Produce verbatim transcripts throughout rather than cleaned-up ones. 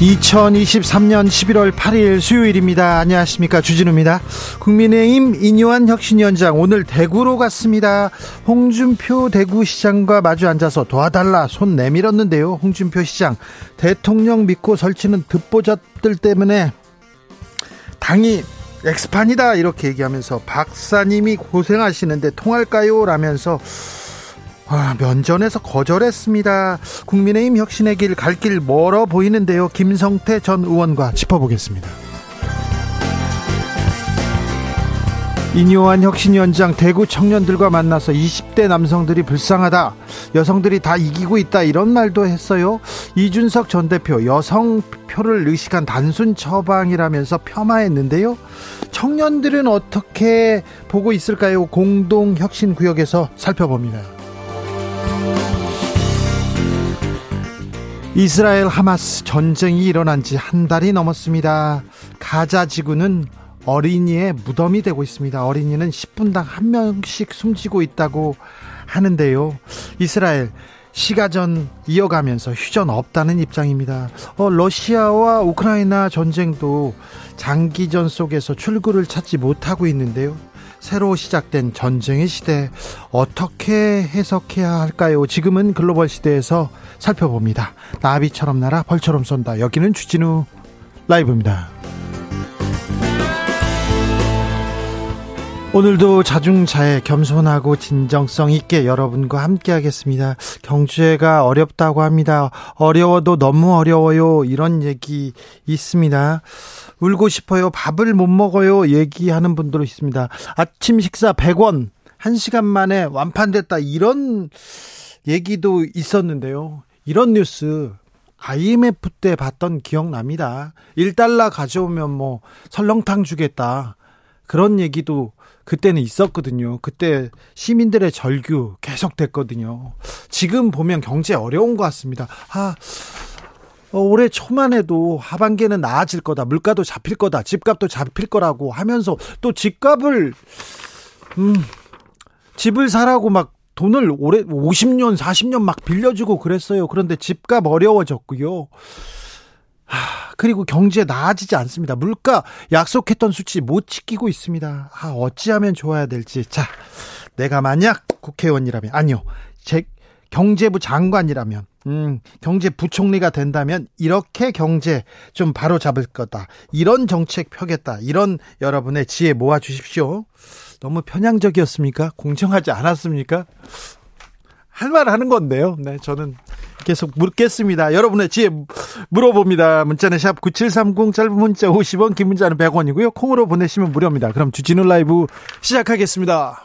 이천이십삼년 십일월 팔일 수요일입니다. 안녕하십니까, 주진우입니다. 국민의힘 인요한 혁신위원장 오늘 대구로 갔습니다. 홍준표 대구시장과 마주 앉아서 도와달라 손 내밀었는데요. 홍준표 시장, 대통령 믿고 설치는 듣보잡들 때문에 당이 엑스판이다 이렇게 얘기하면서, 박사님이 고생하시는데 통할까요? 라면서 아, 면전에서 거절했습니다. 국민의힘 혁신의 길, 갈 길 멀어 보이는데요. 김성태 전 의원과 짚어보겠습니다. 인요한 혁신위원장 대구 청년들과 만나서 이십대 남성들이 불쌍하다, 여성들이 다 이기고 있다 이런 말도 했어요. 이준석 전 대표 여성표를 의식한 단순 처방이라면서 폄하했는데요. 청년들은 어떻게 보고 있을까요? 공동혁신구역에서 살펴봅니다. 이스라엘 하마스 전쟁이 일어난 지 한 달이 넘었습니다. 가자 지구는 어린이의 무덤이 되고 있습니다. 어린이는 십분당 한 명씩 숨지고 있다고 하는데요. 이스라엘 시가전 이어가면서 휴전 없다는 입장입니다. 어, 러시아와 우크라이나 전쟁도 장기전 속에서 출구를 찾지 못하고 있는데요. 새로 시작된 전쟁의 시대, 어떻게 해석해야 할까요? 지금은 글로벌 시대에서 살펴봅니다. 나비처럼 날아 벌처럼 쏜다. 여기는 주진우 라이브입니다. 오늘도 자중자애, 겸손하고 진정성 있게 여러분과 함께 하겠습니다. 경제가 어렵다고 합니다. 어려워도 너무 어려워요 이런 얘기 있습니다. 울고 싶어요, 밥을 못 먹어요 얘기하는 분들도 있습니다. 아침 식사 백원 한 시간 만에 완판됐다 이런 얘기도 있었는데요. 이런 뉴스 아이엠에프 때 봤던 기억납니다. 일달러 가져오면 뭐 설렁탕 주겠다 그런 얘기도 그때는 있었거든요. 그때 시민들의 절규 계속됐거든요. 지금 보면 경제 어려운 것 같습니다. 아, 올해 초만 해도 하반기에는 나아질 거다, 물가도 잡힐 거다, 집값도 잡힐 거라고 하면서 또 집값을 음, 집을 사라고 막 돈을 올해 오십년 사십년 막 빌려주고 그랬어요. 그런데 집값 어려워졌고요. 하, 그리고 경제 나아지지 않습니다. 물가 약속했던 수치 못 지키고 있습니다. 아, 어찌하면 좋아야 될지. 자, 내가 만약 국회의원이라면, 아니요, 제 경제부 장관이라면, 음, 경제부총리가 된다면 이렇게 경제 좀 바로 잡을 거다, 이런 정책 펴겠다, 이런 여러분의 지혜 모아 주십시오. 너무 편향적이었습니까? 공정하지 않았습니까? 할 말 하는 건데요. 네, 저는 계속 묻겠습니다. 여러분의 지혜 물어봅니다. 문자는 샵 구칠삼공, 짧은 문자 오십원, 긴 문자는 백원이고요. 콩으로 보내시면 무료입니다. 그럼 주진우 라이브 시작하겠습니다.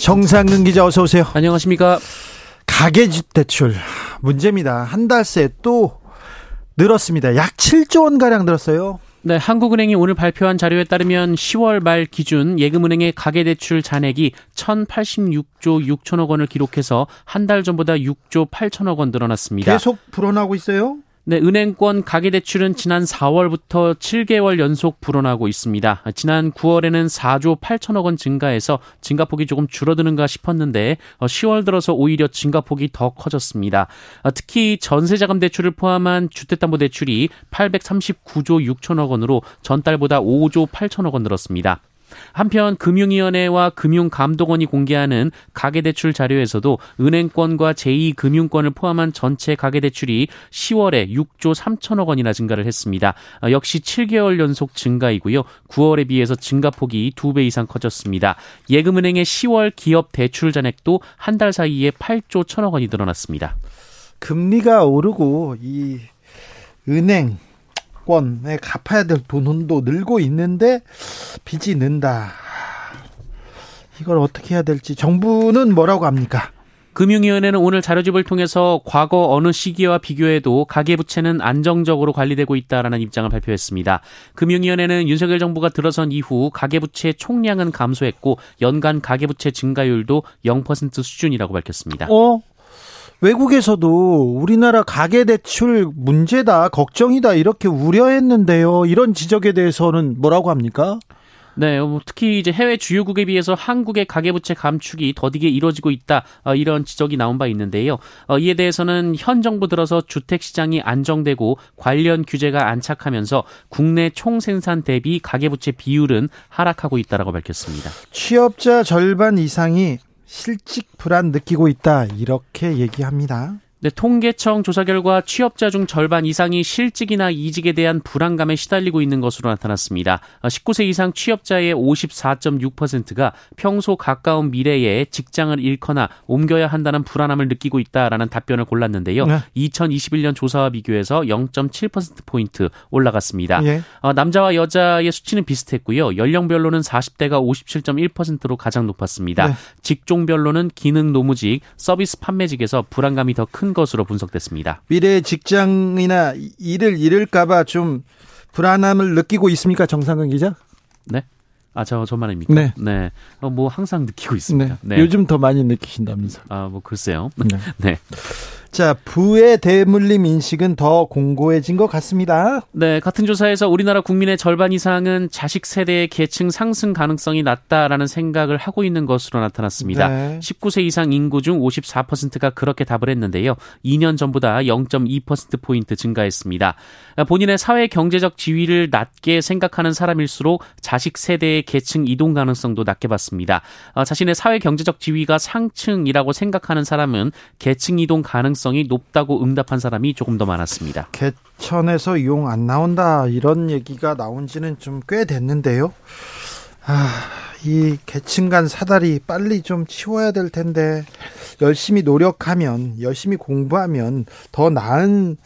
정상근 기자, 어서 오세요. 안녕하십니까. 가계주택대출 문제입니다. 한 달 새 또 늘었습니다. 약 칠조원가량 늘었어요. 네, 한국은행이 오늘 발표한 자료에 따르면 시월 말 기준 예금은행의 가계대출 잔액이 천팔십육조 육천억 원을 기록해서 한 달 전보다 육조 팔천억 원 늘어났습니다. 계속 불어나고 있어요? 네, 은행권 가계대출은 지난 사월부터 칠 개월 연속 불어나고 있습니다. 지난 구월에는 사조 팔천억 원 증가해서 증가폭이 조금 줄어드는가 싶었는데 시월 들어서 오히려 증가폭이 더 커졌습니다. 특히 전세자금 대출을 포함한 주택담보대출이 팔백삼십구조 육천억 원으로 전달보다 오조 팔천억 원 늘었습니다. 한편 금융위원회와 금융감독원이 공개하는 가계대출 자료에서도 은행권과 제이금융권을 포함한 전체 가계대출이 시월에 육조 삼천억 원이나 증가를 했습니다. 역시 칠 개월 연속 증가이고요. 구월에 비해서 증가폭이 두 배 이상 커졌습니다. 예금은행의 시월 기업 대출 잔액도 한 달 사이에 팔조 천억 원이 늘어났습니다. 금리가 오르고 이 은행 권에 갚아야 될 돈도 늘고 있는데 빚이 는다. 이걸 어떻게 해야 될지 정부는 뭐라고 합니까? 금융위원회는 오늘 자료집을 통해서 과거 어느 시기와 비교해도 가계부채는 안정적으로 관리되고 있다라는 입장을 발표했습니다. 금융위원회는 윤석열 정부가 들어선 이후 가계부채 총량은 감소했고 연간 가계부채 증가율도 영 퍼센트 수준이라고 밝혔습니다. 어? 외국에서도 우리나라 가계대출 문제다, 걱정이다 이렇게 우려했는데요. 이런 지적에 대해서는 뭐라고 합니까? 네, 특히 이제 해외 주요국에 비해서 한국의 가계부채 감축이 더디게 이루어지고 있다, 이런 지적이 나온 바 있는데요. 이에 대해서는 현 정부 들어서 주택시장이 안정되고 관련 규제가 안착하면서 국내 총생산 대비 가계부채 비율은 하락하고 있다라고 밝혔습니다. 취업자 절반 이상이 실직 불안 느끼고 있다 이렇게 얘기합니다. 네, 통계청 조사 결과 취업자 중 절반 이상이 실직이나 이직에 대한 불안감에 시달리고 있는 것으로 나타났습니다. 십구 세 이상 취업자의 오십사 점 육 퍼센트가 평소 가까운 미래에 직장을 잃거나 옮겨야 한다는 불안함을 느끼고 있다라는 답변을 골랐는데요. 네. 이천이십일년 조사와 비교해서 영 점 칠 퍼센트포인트 올라갔습니다. 네. 어, 남자와 여자의 수치는 비슷했고요. 연령별로는 사십 대가 오십칠 점 일 퍼센트로 가장 높았습니다. 네. 직종별로는 기능 노무직, 서비스 판매직에서 불안감이 더 큰 것으로 분석됐습니다. 미래의 직장이나 일을 잃을까 봐 좀 불안함을 느끼고 있습니까, 정상근 기자? 네. 아, 저, 저 말입니까? 네. 네. 어, 뭐 항상 느끼고 있습니다. 네. 네. 요즘 더 많이 느끼신다면서. 아, 뭐 글쎄요. 네. 네. 자, 부의 대물림 인식은 더 공고해진 것 같습니다. 네, 같은 조사에서 우리나라 국민의 절반 이상은 자식 세대의 계층 상승 가능성이 낮다라는 생각을 하고 있는 것으로 나타났습니다. 네. 십구 세 이상 인구 중 오십사 퍼센트가 그렇게 답을 했는데요. 이 년 전보다 영 점 이 퍼센트포인트 증가했습니다. 본인의 사회 경제적 지위를 낮게 생각하는 사람일수록 자식 세대의 계층 이동 가능성도 낮게 봤습니다. 자신의 사회 경제적 지위가 상층이라고 생각하는 사람은 계층 이동 가능성 이 높다고 응답한 사람이 조금 더 많았습니다. 개천에서 용 안 나온다 이런 얘기가 나온지는 좀 꽤 됐는데요. 아, 이 계층 간 사다리 빨리 좀 치워야 될 텐데 열심히 노력하면, 열심히 공부하면 더 나은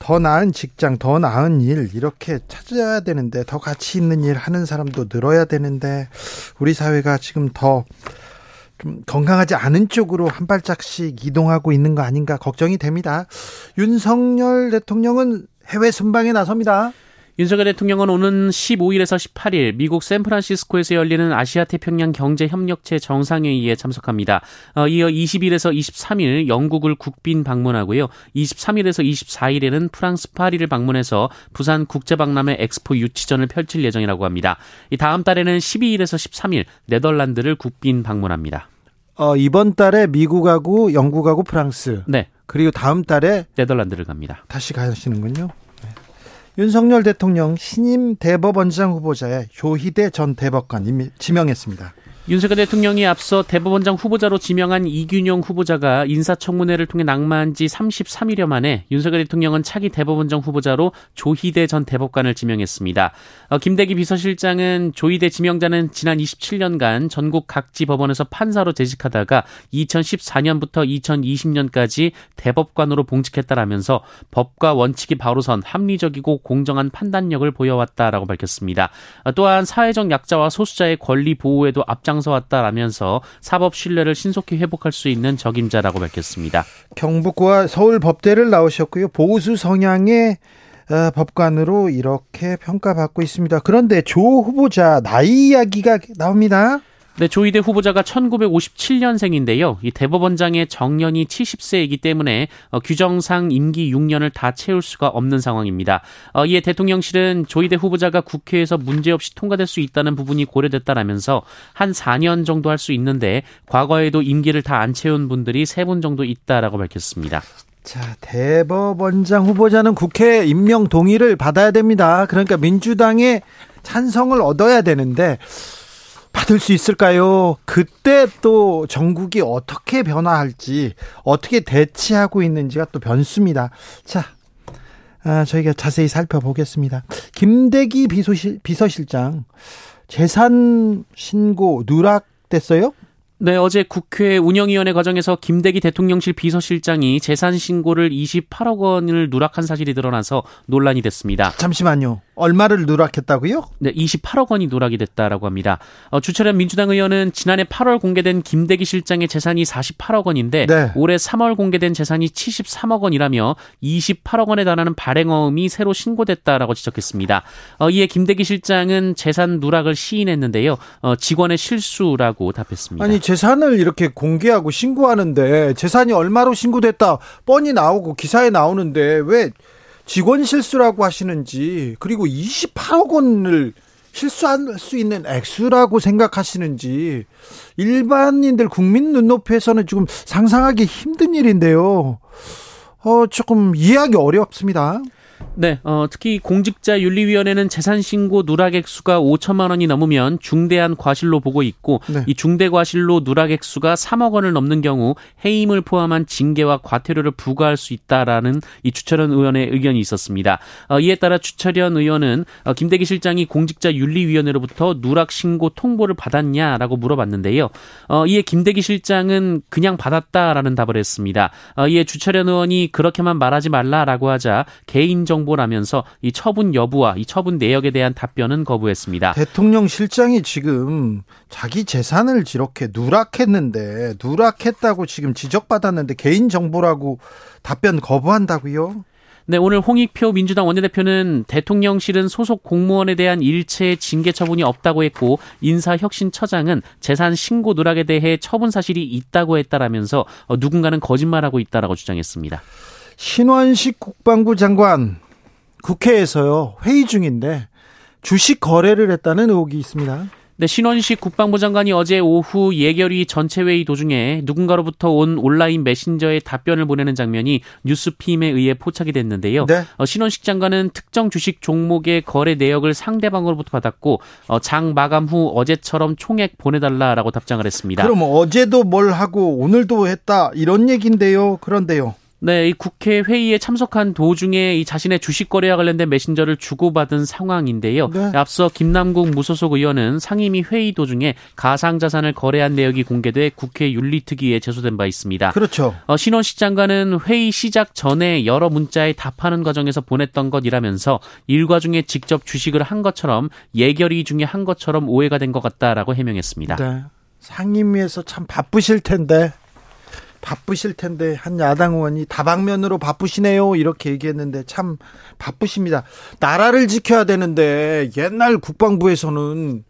더 나은 직장, 더 나은 일 이렇게 찾아야 되는데, 더 가치 있는 일 하는 사람도 늘어야 되는데 우리 사회가 지금 더 좀 건강하지 않은 쪽으로 한 발짝씩 이동하고 있는 거 아닌가 걱정이 됩니다. 윤석열 대통령은 해외 순방에 나섭니다. 윤석열 대통령은 오는 십오일에서 십팔일 미국 샌프란시스코에서 열리는 아시아태평양 경제협력체 정상회의에 참석합니다. 어, 이어 이십일에서 이십삼일 영국을 국빈 방문하고요. 이십삼일에서 이십사일에는 프랑스 파리를 방문해서 부산 국제박람회 엑스포 유치전을 펼칠 예정이라고 합니다. 이 다음 달에는 십이일에서 십삼일 네덜란드를 국빈 방문합니다. 어, 이번 달에 미국하고 영국하고 프랑스. 네. 그리고 다음 달에 네덜란드를 갑니다. 다시 가시는군요. 윤석열 대통령 신임 대법원장 후보자의 조희대 전 대법관 지명했습니다. 윤석열 대통령이 앞서 대법원장 후보자로 지명한 이균용 후보자가 인사청문회를 통해 낙마한 지 삼십삼일여 만에 윤석열 대통령은 차기 대법원장 후보자로 조희대 전 대법관을 지명했습니다. 김대기 비서실장은 조희대 지명자는 지난 이십칠년간 전국 각지 법원에서 판사로 재직하다가 이천십사년부터 이천이십년까지 대법관으로 봉직했다라면서 법과 원칙이 바로선 합리적이고 공정한 판단력을 보여왔다라고 밝혔습니다. 또한 사회적 약자와 소수자의 권리 보호에도 앞장 왔다라면서 사법 신뢰를 신속히 회복할 수 있는 적임자라고 밝혔습니다. 경북과 서울 법대를 나오셨고요. 보수 성향의 법관으로 이렇게 평가받고 있습니다. 그런데 조 후보자 나이 이야기가 나옵니다. 네, 조희대 후보자가 천구백오십칠년생인데요. 이 대법원장의 정년이 칠십 세이기 때문에 어, 규정상 임기 육 년을 다 채울 수가 없는 상황입니다. 어, 이에 대통령실은 조희대 후보자가 국회에서 문제없이 통과될 수 있다는 부분이 고려됐다라면서 한 사 년 정도 할 수 있는데 과거에도 임기를 다 안 채운 분들이 세 분 정도 있다라고 밝혔습니다. 자, 대법원장 후보자는 국회 임명 동의를 받아야 됩니다. 그러니까 민주당의 찬성을 얻어야 되는데 받을 수 있을까요? 그때 또 정국이 어떻게 변화할지, 어떻게 대치하고 있는지가 또 변수입니다. 자, 아, 저희가 자세히 살펴보겠습니다. 김대기 비서실, 비서실장 재산 신고 누락됐어요? 네, 어제 국회 운영위원회 과정에서 김대기 대통령실 비서실장이 재산 신고를 이십팔억 원을 누락한 사실이 드러나서 논란이 됐습니다. 잠시만요. 얼마를 누락했다고요? 네, 이십팔억 원이 누락이 됐다라고 합니다. 어, 주철현 민주당 의원은 지난해 팔월 공개된 김대기 실장의 재산이 사십팔억 원인데 네. 올해 삼월 공개된 재산이 칠십삼억 원이라며 이십팔억 원에 달하는 발행어음이 새로 신고됐다라고 지적했습니다. 어, 이에 김대기 실장은 재산 누락을 시인했는데요. 어, 직원의 실수라고 답했습니다. 아니, 재산을 이렇게 공개하고 신고하는데 재산이 얼마로 신고됐다 뻔히 나오고 기사에 나오는데 왜 직원 실수라고 하시는지, 그리고 이십팔억 원을 실수할 수 있는 액수라고 생각하시는지 일반인들 국민 눈높이에서는 지금 상상하기 힘든 일인데요. 어, 조금 이해하기 어렵습니다. 네, 어, 특히 공직자윤리위원회는 재산신고 누락액수가 오천만 원이 넘으면 중대한 과실로 보고 있고 네. 이 중대과실로 누락액수가 삼억 원을 넘는 경우 해임을 포함한 징계와 과태료를 부과할 수 있다라는 이 주철현 의원의 의견이 있었습니다. 어, 이에 따라 주철현 의원은 어, 김대기 실장이 공직자윤리위원회로부터 누락신고 통보를 받았냐라고 물어봤는데요. 어, 이에 김대기 실장은 그냥 받았다라는 답을 했습니다. 어, 이에 주철현 의원이 그렇게만 말하지 말라라고 하자 개인 정보라면서 이 처분 여부와 이 처분 내역에 대한 답변은 거부했습니다. 대통령 실장이 지금 자기 재산을 이렇게 누락했는데 누락했다고 지금 지적받았는데 개인 정보라고 답변 거부한다고요? 네, 오늘 홍익표 민주당 원내대표는 대통령실은 소속 공무원에 대한 일체의 징계 처분이 없다고 했고 인사혁신처장은 재산 신고 누락에 대해 처분 사실이 있다고 했다라면서 누군가는 거짓말하고 있다라고 주장했습니다. 신원식 국방부 장관 국회에서요 회의 중인데 주식 거래를 했다는 의혹이 있습니다. 네, 신원식 국방부 장관이 어제 오후 예결위 전체 회의 도중에 누군가로부터 온 온라인 메신저에 답변을 보내는 장면이 뉴스핌에 의해 포착이 됐는데요. 네. 어, 신원식 장관은 특정 주식 종목의 거래 내역을 상대방으로부터 받았고 어, 장 마감 후 어제처럼 총액 보내달라라고 답장을 했습니다. 그럼 어제도 뭘 하고 오늘도 했다 이런 얘기인데요. 그런데요. 네, 이 국회 회의에 참석한 도중에 이 자신의 주식 거래와 관련된 메신저를 주고받은 상황인데요. 네. 앞서 김남국 무소속 의원은 상임위 회의 도중에 가상자산을 거래한 내역이 공개돼 국회 윤리특위에 제소된 바 있습니다. 그렇죠. 어, 신원식 장관은 회의 시작 전에 여러 문자에 답하는 과정에서 보냈던 것이라면서 일과 중에 직접 주식을 한 것처럼 예결위 중에 한 것처럼 오해가 된 것 같다라고 해명했습니다. 네. 상임위에서 참 바쁘실 텐데. 바쁘실 텐데 한 야당 의원이 다방면으로 바쁘시네요 이렇게 얘기했는데 참 바쁘십니다. 나라를 지켜야 되는데 옛날 국방부에서는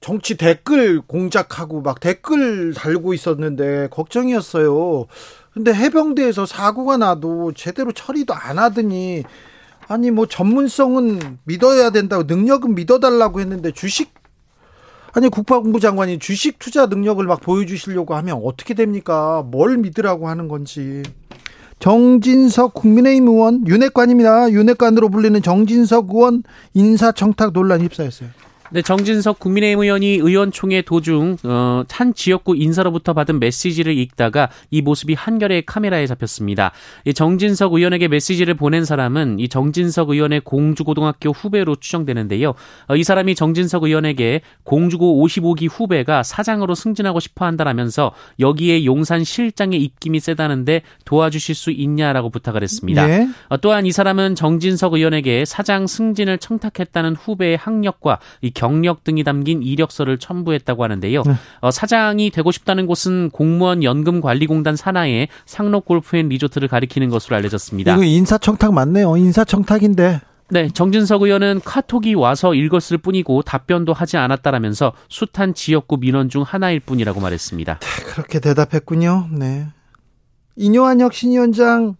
정치 댓글 공작하고 막 댓글 달고 있었는데 걱정이었어요. 근데 해병대에서 사고가 나도 제대로 처리도 안 하더니 아니 뭐 전문성은 믿어야 된다고 능력은 믿어달라고 했는데 주식 아니 국방부 장관이 주식 투자 능력을 막 보여주시려고 하면 어떻게 됩니까? 뭘 믿으라고 하는 건지. 정진석 국민의힘 의원 윤핵관입니다. 윤핵관으로 불리는 정진석 의원 인사청탁 논란 휩싸였어요. 네, 정진석 국민의힘 의원이 의원총회 도중 어, 한 지역구 인사로부터 받은 메시지를 읽다가 이 모습이 한겨레 카메라에 잡혔습니다. 이 정진석 의원에게 메시지를 보낸 사람은 이 정진석 의원의 공주고등학교 후배로 추정되는데요. 어, 이 사람이 정진석 의원에게 공주고 오십오기 후배가 사장으로 승진하고 싶어한다라면서 여기에 용산 실장의 입김이 세다는데 도와주실 수 있냐라고 부탁을 했습니다. 네. 어, 또한 이 사람은 정진석 의원에게 사장 승진을 청탁했다는 후배의 학력과 이 경력 등이 담긴 이력서를 첨부했다고 하는데요. 네. 어, 사장이 되고 싶다는 곳은 공무원 연금관리공단 산하의 상록골프앤리조트를 가리키는 것으로 알려졌습니다. 이거 인사청탁 맞네요. 인사청탁인데 네, 정진석 의원은 카톡이 와서 읽었을 뿐이고 답변도 하지 않았다라면서 숱한 지역구 민원 중 하나일 뿐이라고 말했습니다. 네, 그렇게 대답했군요. 네. 인요한 혁신위원장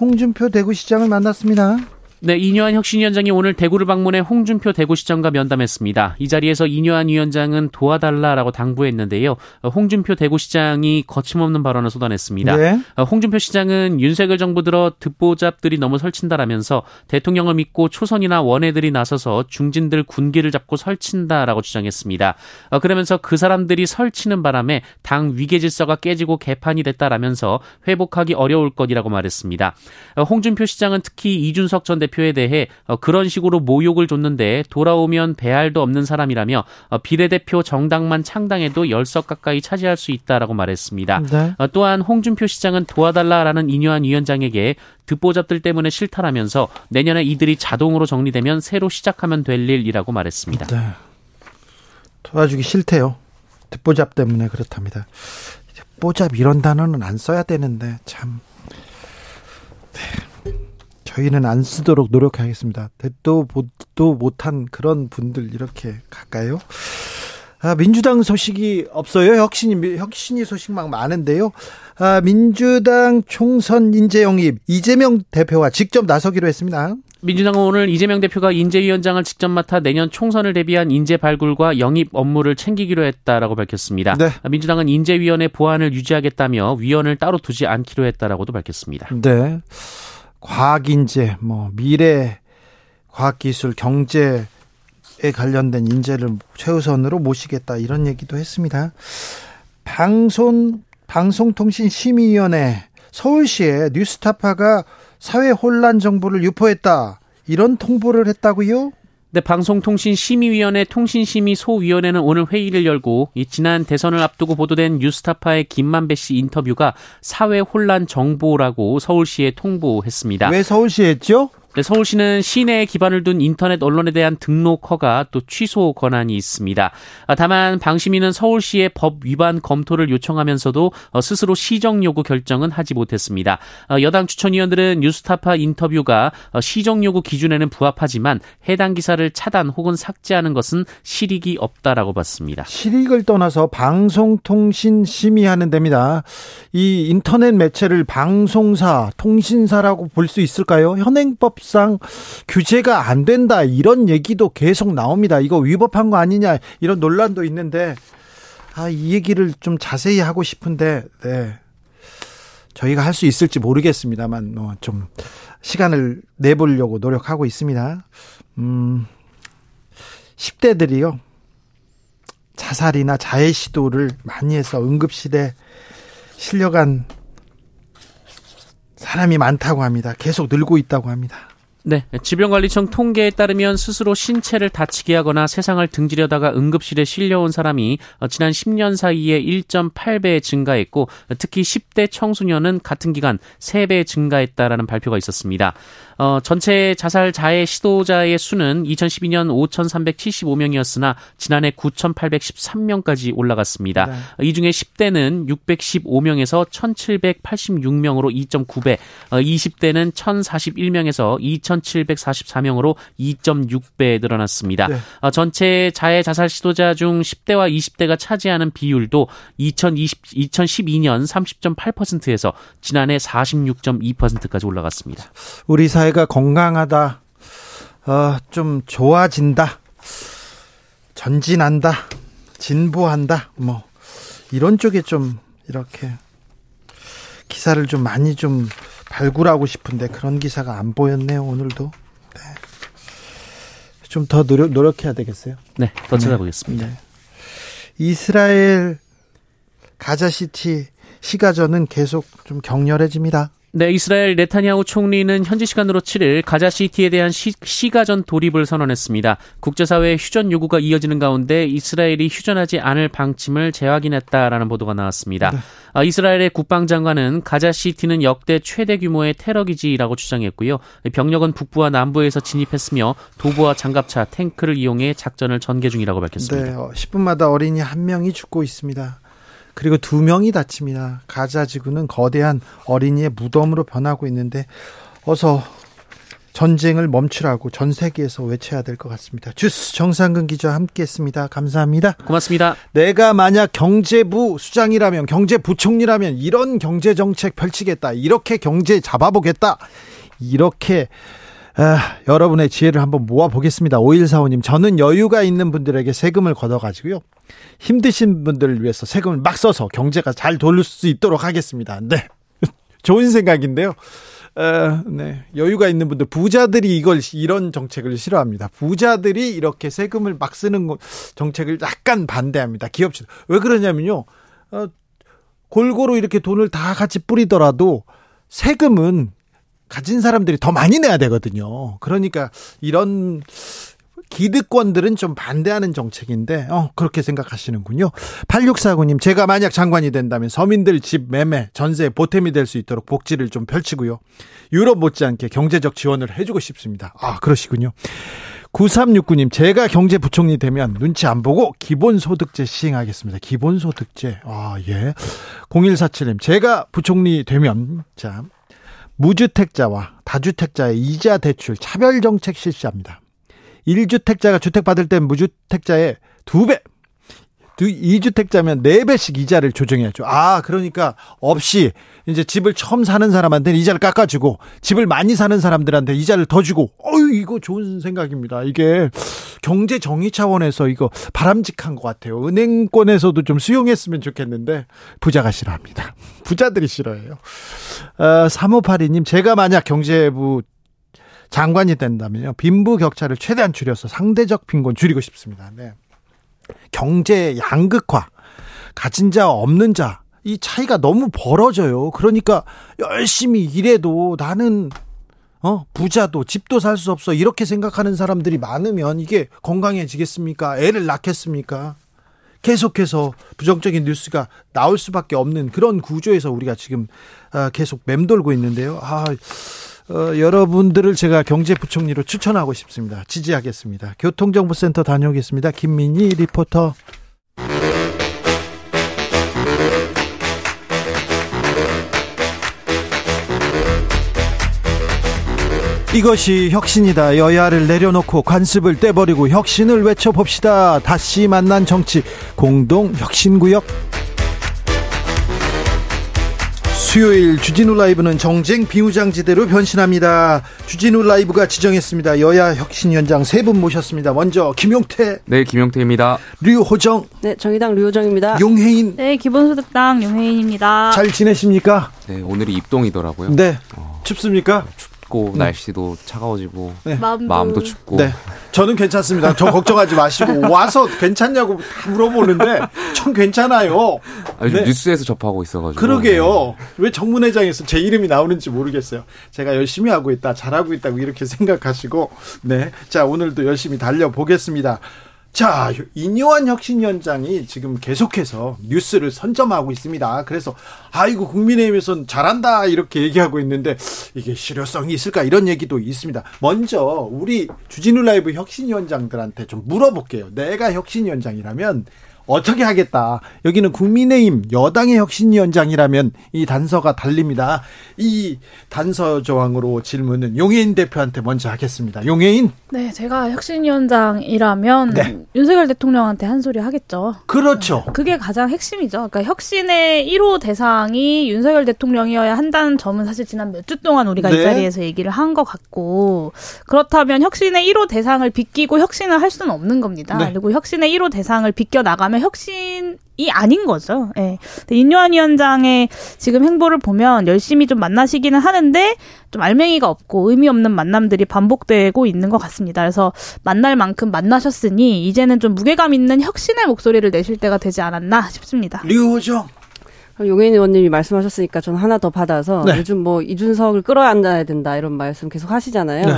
홍준표 대구시장을 만났습니다. 네, 인요한 혁신위원장이 오늘 대구를 방문해 홍준표 대구시장과 면담했습니다. 이 자리에서 인요한 위원장은 도와달라라고 당부했는데요. 홍준표 대구시장이 거침없는 발언을 쏟아냈습니다. 네. 홍준표 시장은 윤석열 정부 들어 듣보잡들이 너무 설친다라면서 대통령을 믿고 초선이나 원외들이 나서서 중진들 군기를 잡고 설친다라고 주장했습니다. 그러면서 그 사람들이 설치는 바람에 당 위계질서가 깨지고 개판이 됐다라면서 회복하기 어려울 것이라고 말했습니다. 홍준표 시장은 특히 이준석 전 대표 표에 대해 그런 식으로 모욕을 줬는데 돌아오면 배알도 없는 사람이라며 비례대표 정당만 창당해도 십 석 가까이 차지할 수 있다라고 말했습니다. 네. 또한 홍준표 시장은 도와달라라는 인요한 위원장에게 듣보잡들 때문에 싫다라면서 내년에 이들이 자동으로 정리되면 새로 시작하면 될 일이라고 말했습니다. 네. 도와주기 싫대요. 듣보잡 때문에 그렇답니다. 듣보잡 이런 단어는 안 써야 되는데 참... 네. 저희는 안 쓰도록 노력하겠습니다. 듣도 보도 못한 그런 분들 이렇게 갈까요? 아, 민주당 소식이 없어요. 혁신이, 혁신이 소식 막 많은데요. 아, 민주당 총선 인재 영입 이재명 대표와 직접 나서기로 했습니다. 민주당은 오늘 이재명 대표가 인재위원장을 직접 맡아 내년 총선을 대비한 인재 발굴과 영입 업무를 챙기기로 했다라고 밝혔습니다. 네. 민주당은 인재위원회 보안을 유지하겠다며 위원을 따로 두지 않기로 했다라고도 밝혔습니다. 네. 과학인재, 뭐 미래, 과학기술, 경제에 관련된 인재를 최우선으로 모시겠다 이런 얘기도 했습니다. 방송, 방송통신심의위원회 서울시에 뉴스타파가 사회 혼란 정보를 유포했다 이런 통보를 했다고요? 네, 방송통신심의위원회 통신심의소위원회는 오늘 회의를 열고 이 지난 대선을 앞두고 보도된 뉴스타파의 김만배 씨 인터뷰가 사회 혼란 정보라고 서울시에 통보했습니다. 왜 서울시에 했죠? 네, 서울시는 시내에 기반을 둔 인터넷 언론에 대한 등록 허가 또 취소 권한이 있습니다. 다만 방심위는 서울시의 법 위반 검토를 요청하면서도 스스로 시정 요구 결정은 하지 못했습니다. 여당 추천위원들은 뉴스타파 인터뷰가 시정 요구 기준에는 부합하지만 해당 기사를 차단 혹은 삭제하는 것은 실익이 없다라고 봤습니다. 실익을 떠나서 방송통신 심의하는 데입니다. 이 인터넷 매체를 방송사, 통신사라고 볼 수 있을까요? 현행법 상 규제가 안 된다 이런 얘기도 계속 나옵니다. 이거 위법한 거 아니냐 이런 논란도 있는데 아, 이 얘기를 좀 자세히 하고 싶은데 네. 저희가 할 수 있을지 모르겠습니다만 뭐 좀 시간을 내보려고 노력하고 있습니다. 음, 십 대들이요 자살이나 자해 시도를 많이 해서 응급실에 실려간 사람이 많다고 합니다. 계속 늘고 있다고 합니다. 네, 질병관리청 통계에 따르면 스스로 신체를 다치게 하거나 세상을 등지려다가 응급실에 실려온 사람이 지난 십 년 사이에 일 점 팔 배 증가했고 특히 십 대 청소년은 같은 기간 세 배 증가했다라는 발표가 있었습니다. 어, 전체 자살 자해 시도자의 수는 이천십이 년 오천삼백칠십오 명이었으나 지난해 구천팔백십삼 명까지 올라갔습니다. 네. 이 중에 십 대는 육백십오 명에서 천칠백팔십육 명으로 이 점 구 배, 이십 대는 천사십일 명에서 이천칠백사십사 명으로 이 점 육 배 늘어났습니다. 네. 전체 자해 자살 시도자 중 십 대와 이십 대가 차지하는 비율도 이천이십, 이천십이 년 삼십 점 팔 퍼센트에서 지난해 사십육 점 이 퍼센트까지 올라갔습니다. 우리 사회가 건강하다, 어, 좀 좋아진다, 전진한다, 진보한다, 뭐 이런 쪽에 좀 이렇게 기사를 좀 많이 좀 발굴하고 싶은데 그런 기사가 안 보였네요. 오늘도 네. 좀 더 노력, 노력해야 되겠어요. 네, 더 찾아보겠습니다. 네. 이스라엘 가자시티 시가전은 계속 좀 격렬해집니다. 네, 이스라엘 네타냐후 총리는 현지 시간으로 칠 일 가자시티에 대한 시, 시가전 도입을 선언했습니다. 국제사회의 휴전 요구가 이어지는 가운데 이스라엘이 휴전하지 않을 방침을 재확인했다라는 보도가 나왔습니다. 네. 아, 이스라엘의 국방장관은 가자시티는 역대 최대 규모의 테러기지라고 주장했고요. 병력은 북부와 남부에서 진입했으며 도구와 장갑차, 탱크를 이용해 작전을 전개 중이라고 밝혔습니다. 네, 어, 십 분마다 어린이 한 명이 죽고 있습니다. 그리고 두 명이 다칩니다. 가자 지구는 거대한 어린이의 무덤으로 변하고 있는데 어서 전쟁을 멈추라고 전 세계에서 외쳐야 될 것 같습니다. 쥬스 정상근 기자와 함께했습니다. 감사합니다. 고맙습니다. 내가 만약 경제부 수장이라면, 경제부총리라면 이런 경제정책 펼치겠다, 이렇게 경제 잡아보겠다, 이렇게 아, 여러분의 지혜를 한번 모아보겠습니다. 오일사오님, 저는 여유가 있는 분들에게 세금을 걷어가지고요, 힘드신 분들을 위해서 세금을 막 써서 경제가 잘 돌릴 수 있도록 하겠습니다. 네, 좋은 생각인데요. 어, 네. 여유가 있는 분들, 부자들이 이걸, 이런 정책을 싫어합니다. 부자들이 이렇게 세금을 막 쓰는 정책을 약간 반대합니다. 기업들. 왜 그러냐면요, 어, 골고루 이렇게 돈을 다 같이 뿌리더라도 세금은 가진 사람들이 더 많이 내야 되거든요. 그러니까 이런 기득권들은 좀 반대하는 정책인데, 어, 그렇게 생각하시는군요. 팔육사구님, 제가 만약 장관이 된다면 서민들 집 매매, 전세 보탬이 될 수 있도록 복지를 좀 펼치고요, 유럽 못지않게 경제적 지원을 해주고 싶습니다. 아, 그러시군요. 구삼육구님, 제가 경제부총리 되면 눈치 안 보고 기본소득제 시행하겠습니다. 기본소득제. 아, 예. 공일사칠님, 제가 부총리 되면, 자, 무주택자와 다주택자의 이자 대출 차별 정책 실시합니다. 일 주택자가 주택 받을 땐 무주택자의 두 배, 이 주택자면 네 배씩 이자를 조정해야죠. 아, 그러니까 없이 이제 집을 처음 사는 사람한테는 이자를 깎아주고, 집을 많이 사는 사람들한테 이자를 더 주고. 어유, 이거 좋은 생각입니다. 이게 경제 정의 차원에서 이거 바람직한 것 같아요. 은행권에서도 좀 수용했으면 좋겠는데 부자가 싫어합니다. 부자들이 싫어해요. 어, 삼오팔이님, 제가 만약 경제부 장관이 된다면요, 빈부 격차를 최대한 줄여서 상대적 빈곤 줄이고 싶습니다. 네. 경제 양극화, 가진 자 없는 자, 이 차이가 너무 벌어져요. 그러니까 열심히 일해도 나는 어 부자도 집도 살 수 없어, 이렇게 생각하는 사람들이 많으면 이게 건강해지겠습니까? 애를 낳겠습니까? 계속해서 부정적인 뉴스가 나올 수밖에 없는 그런 구조에서 우리가 지금 계속 맴돌고 있는데요. 아, 어, 여러분들을 제가 경제부총리로 추천하고 싶습니다. 지지하겠습니다. 교통정보센터 다녀오겠습니다. 김민희 리포터. 이것이 혁신이다. 여야를 내려놓고 관습을 떼버리고 혁신을 외쳐봅시다. 다시 만난 정치 공동혁신구역. 수요일 주진우 라이브는 정쟁 비무장지대로 변신합니다. 주진우 라이브가 지정했습니다. 여야 혁신위원장 세 분 모셨습니다. 먼저 김용태. 네, 김용태입니다. 류호정. 네, 정의당 류호정입니다. 용혜인. 네, 기본소득당 용혜인입니다. 잘 지내십니까? 네, 오늘이 입동이더라고요. 네. 어... 춥습니까? 춥고, 날씨도 네. 차가워지고, 네. 마음도. 마음도 춥고. 네. 저는 괜찮습니다. 저 걱정하지 마시고. 와서 괜찮냐고 물어보는데 전 괜찮아요. 아니, 네. 뉴스에서 접하고 있어가지고. 그러게요. 네. 왜 정문회장에서 제 이름이 나오는지 모르겠어요. 제가 열심히 하고 있다, 잘하고 있다고 이렇게 생각하시고. 네, 자, 오늘도 열심히 달려보겠습니다. 자, 인요한 혁신위원장이 지금 계속해서 뉴스를 선점하고 있습니다. 그래서 아이고, 국민의힘에선 잘한다 이렇게 얘기하고 있는데 이게 실효성이 있을까, 이런 얘기도 있습니다. 먼저 우리 주진우 라이브 혁신위원장들한테 좀 물어볼게요. 내가 혁신위원장이라면 어떻게 하겠다. 여기는 국민의힘 여당의 혁신위원장이라면 이 단서가 달립니다. 이 단서 조항으로 질문은 용혜인 대표한테 먼저 하겠습니다. 용혜인. 네, 제가 혁신위원장이라면 네. 윤석열 대통령한테 한 소리 하겠죠. 그렇죠. 그게 가장 핵심이죠. 그러니까 혁신의 일 호 대상이 윤석열 대통령이어야 한다는 점은 사실 지난 몇 주 동안 우리가 네. 이 자리에서 얘기를 한 것 같고, 그렇다면 혁신의 일 호 대상을 비끼고 혁신을 할 수는 없는 겁니다. 네. 그리고 혁신의 일 호 대상을 비껴나가면 혁신이 아닌 거죠. 예. 근데 인요한 위원장의 지금 행보를 보면 열심히 좀 만나시기는 하는데 좀 알맹이가 없고 의미 없는 만남들이 반복되고 있는 것 같습니다. 그래서 만날 만큼 만나셨으니 이제는 좀 무게감 있는 혁신의 목소리를 내실 때가 되지 않았나 싶습니다. 류호정. 용혜인 의원님이 말씀하셨으니까 저는 하나 더 받아서 네. 요즘 뭐 이준석을 끌어안아야 된다 이런 말씀 계속 하시잖아요. 네.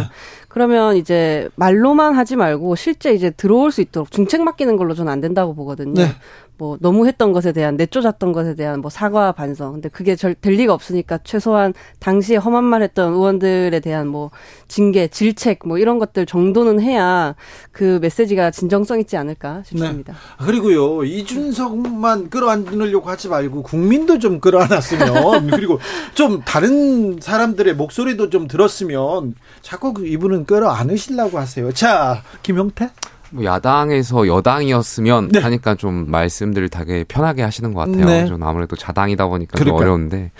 그러면 이제 말로만 하지 말고 실제 이제 들어올 수 있도록 중책 맡기는 걸로 저는 안 된다고 보거든요. 네. 뭐 너무했던 것에 대한, 내쫓았던 것에 대한 뭐 사과와 반성. 근데 그게 절, 될 리가 없으니까 최소한 당시에 험한 말 했던 의원들에 대한 뭐 징계, 질책 뭐 이런 것들 정도는 해야 그 메시지가 진정성 있지 않을까 싶습니다. 네. 그리고요, 이준석만 끌어안으려고 하지 말고 국민도 좀 끌어안았으면 그리고 좀 다른 사람들의 목소리도 좀 들었으면 자꾸 이분은 끌어안으시려고 하세요. 자, 김형태? 뭐 야당에서 여당이었으면 네. 하니까 좀 말씀들을 되게 편하게 하시는 것 같아요. 네. 저는 아무래도 자당이다 보니까 좀 어려운데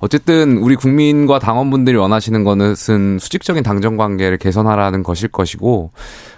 어쨌든 우리 국민과 당원분들이 원하시는 것은 수직적인 당정관계를 개선하라는 것일 것이고,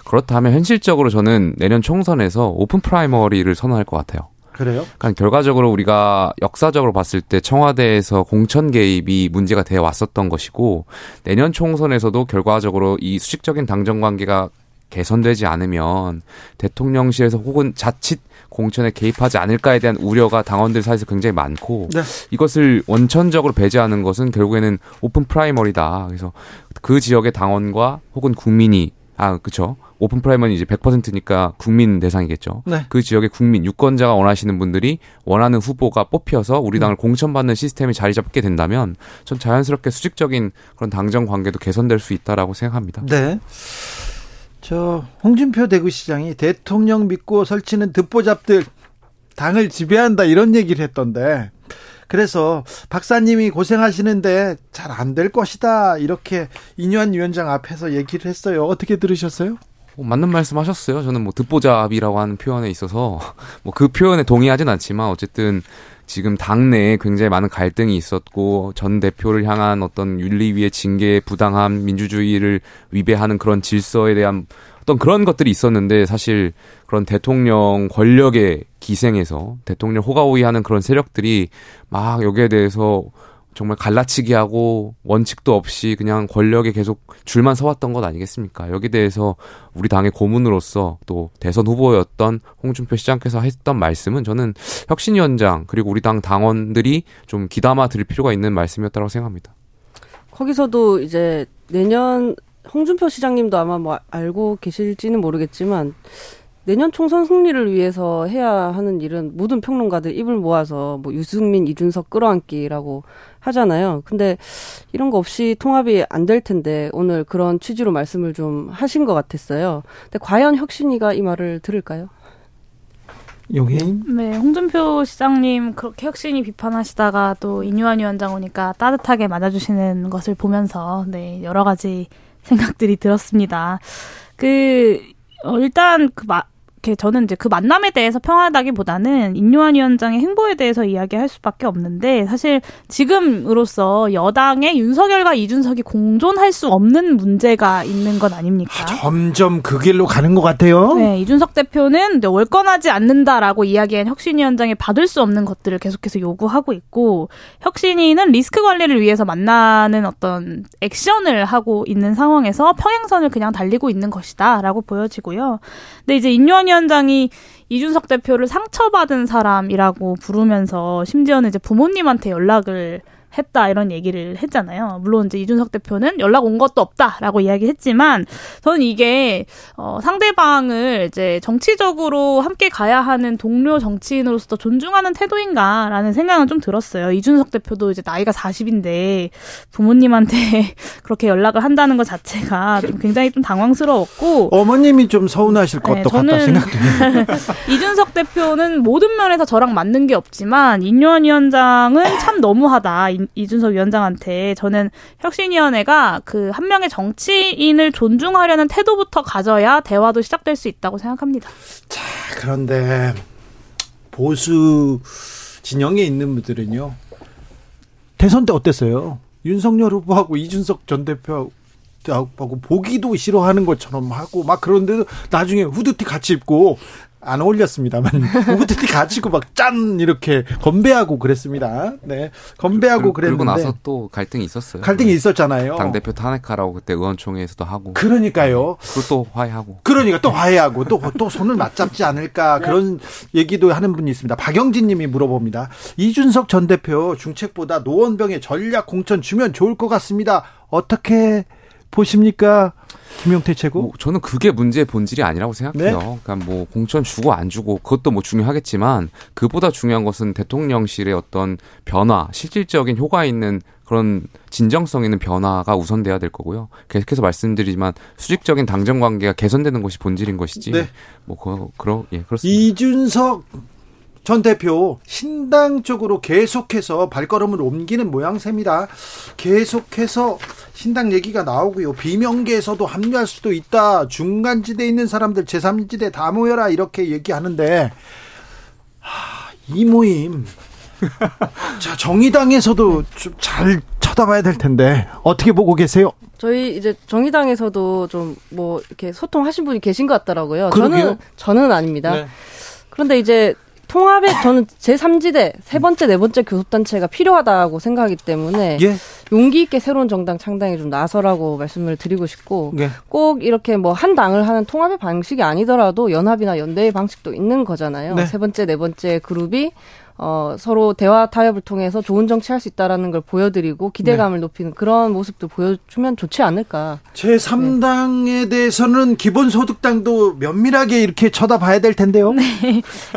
그렇다면 현실적으로 저는 내년 총선에서 오픈 프라이머리를 선언할 것 같아요. 그래요? 그러니까 결과적으로 우리가 역사적으로 봤을 때 청와대에서 공천 개입이 문제가 되어 왔었던 것이고, 내년 총선에서도 결과적으로 이 수직적인 당정관계가 개선되지 않으면 대통령실에서 혹은 자칫 공천에 개입하지 않을까에 대한 우려가 당원들 사이에서 굉장히 많고 네. 이것을 원천적으로 배제하는 것은 결국에는 오픈 프라이머리다. 그래서 그 지역의 당원과 혹은 국민이 아 그렇죠. 오픈 프라이머리 이제 백 퍼센트니까 국민 대상이겠죠. 네. 그 지역의 국민, 유권자가 원하시는 분들이 원하는 후보가 뽑혀서 우리 당을 음. 공천받는 시스템이 자리 잡게 된다면 전 자연스럽게 수직적인 그런 당정 관계도 개선될 수 있다라고 생각합니다. 네. 저 홍준표 대구시장이 대통령 믿고 설치는 듣보잡들 당을 지배한다 이런 얘기를 했던데, 그래서 박사님이 고생하시는데 잘 안 될 것이다 이렇게 인요한 위원장 앞에서 얘기를 했어요. 어떻게 들으셨어요? 맞는 말씀 하셨어요. 저는 뭐 듣보잡이라고 하는 표현에 있어서 뭐 그 표현에 동의하진 않지만 어쨌든 지금 당내에 굉장히 많은 갈등이 있었고 전 대표를 향한 어떤 윤리위의 징계, 부당함, 민주주의를 위배하는 그런 질서에 대한 어떤 그런 것들이 있었는데, 사실 그런 대통령 권력의 기생에서 대통령 호가호위하는 그런 세력들이 막 여기에 대해서 정말 갈라치기하고 원칙도 없이 그냥 권력에 계속 줄만 서왔던 것 아니겠습니까? 여기에 대해서 우리 당의 고문으로서 또 대선 후보였던 홍준표 시장께서 했던 말씀은 저는 혁신위원장 그리고 우리 당 당원들이 좀 귀담아 들을 필요가 있는 말씀이었다고 생각합니다. 거기서도 이제 내년 홍준표 시장님도 아마 뭐 알고 계실지는 모르겠지만 내년 총선 승리를 위해서 해야 하는 일은 모든 평론가들 입을 모아서 뭐 유승민, 이준석 끌어안기라고 하잖아요. 근데 이런 거 없이 통합이 안 될 텐데 오늘 그런 취지로 말씀을 좀 하신 것 같았어요. 근데 과연 혁신위가 이 말을 들을까요? 용인? 네, 홍준표 시장님 그렇게 혁신이 비판하시다가 또 인요한 위원장 오니까 따뜻하게 맞아주시는 것을 보면서 네, 여러 가지 생각들이 들었습니다. 그 어, 일단 그 마 저는 이제 그 만남에 대해서 평하다기보다는 인요한 위원장의 행보에 대해서 이야기할 수밖에 없는데, 사실 지금으로서 여당의 윤석열과 이준석이 공존할 수 없는 문제가 있는 건 아닙니까? 아, 점점 그 길로 가는 것 같아요. 네, 이준석 대표는 월권하지 않는다라고 이야기한 혁신위원장이 받을 수 없는 것들을 계속해서 요구하고 있고, 혁신위는 리스크 관리를 위해서 만나는 어떤 액션을 하고 있는 상황에서 평행선을 그냥 달리고 있는 것이다라고 보여지고요. 근데 이제 인요한 위원장이 이준석 대표를 상처받은 사람이라고 부르면서 심지어는 이제 부모님한테 연락을 했다 이런 얘기를 했잖아요. 물론 이제 이준석 대표는 연락 온 것도 없다라고 이야기했지만, 저는 이게 어, 상대방을 이제 정치적으로 함께 가야 하는 동료 정치인으로서 존중하는 태도인가라는 생각은 좀 들었어요. 이준석 대표도 이제 나이가 마흔인데 부모님한테 그렇게 연락을 한다는 것 자체가 좀 굉장히 좀 당황스러웠고 어머님이 좀 서운하실 것도 네, 같다 생각돼요. 이준석 대표는 모든 면에서 저랑 맞는 게 없지만 인요한 위원장은 참 너무하다. 이준석 위원장한테 저는 혁신위원회가 그 한 명의 정치인을 존중하려는 태도부터 가져야 대화도 시작될 수 있다고 생각합니다. 자, 그런데 보수 진영에 있는 분들은요, 대선 때 어땠어요? 윤석열 후보하고 이준석 전 대표하고 보기도 싫어하는 것처럼 하고 막 그런데 나중에 후드티 같이 입고, 안 어울렸습니다만 후드티 가지고 막 짠 이렇게 건배하고 그랬습니다. 네, 건배하고 그랬는데 그리고 나서 또 갈등이 있었어요. 갈등이 있었잖아요. 당대표 탄핵하라고 그때 의원총회에서도 하고. 그러니까요. 그리고 또 화해하고. 그러니까 또 화해하고 또, 또 손을 맞잡지 않을까 그런 얘기도 하는 분이 있습니다. 박영진 님이 물어봅니다. 이준석 전 대표 중책보다 노원병에 전략 공천 주면 좋을 것 같습니다. 어떻게 보십니까? 김용태 최고? 뭐 저는 그게 문제의 본질이 아니라고 생각해요. 네? 그러니까 뭐 공천 주고 안 주고 그것도 뭐 중요하겠지만 그보다 중요한 것은 대통령실의 어떤 변화, 실질적인 효과 있는 그런 진정성 있는 변화가 우선돼야 될 거고요. 계속해서 말씀드리지만 수직적인 당정 관계가 개선되는 것이 본질인 것이지. 네. 뭐 그, 그러, 예, 그렇습니다. 이준석 전 대표 신당 쪽으로 계속해서 발걸음을 옮기는 모양새입니다. 계속해서 신당 얘기가 나오고요. 비명계에서도 합류할 수도 있다. 중간지대에 있는 사람들 제삼지대 다 모여라 이렇게 얘기하는데 하, 이 모임 자, 정의당에서도 좀 잘 쳐다봐야 될 텐데 어떻게 보고 계세요? 저희 이제 정의당에서도 좀 뭐 이렇게 소통하신 분이 계신 것 같더라고요. 그러게요? 저는 저는 아닙니다. 네. 그런데 이제 통합에 저는 제삼지대 세 번째 네 번째 교섭단체가 필요하다고 생각하기 때문에 예. 용기 있게 새로운 정당 창당에 좀 나서라고 말씀을 드리고 싶고 예. 꼭 이렇게 뭐 한 당을 하는 통합의 방식이 아니더라도 연합이나 연대의 방식도 있는 거잖아요. 네. 세 번째 네 번째 그룹이 어, 서로 대화 타협을 통해서 좋은 정치할 수 있다라는 걸 보여드리고 기대감을 네. 높이는 그런 모습도 보여주면 좋지 않을까. 제삼 당에 네. 대해서는 기본소득당도 면밀하게 이렇게 쳐다봐야 될 텐데요. 네.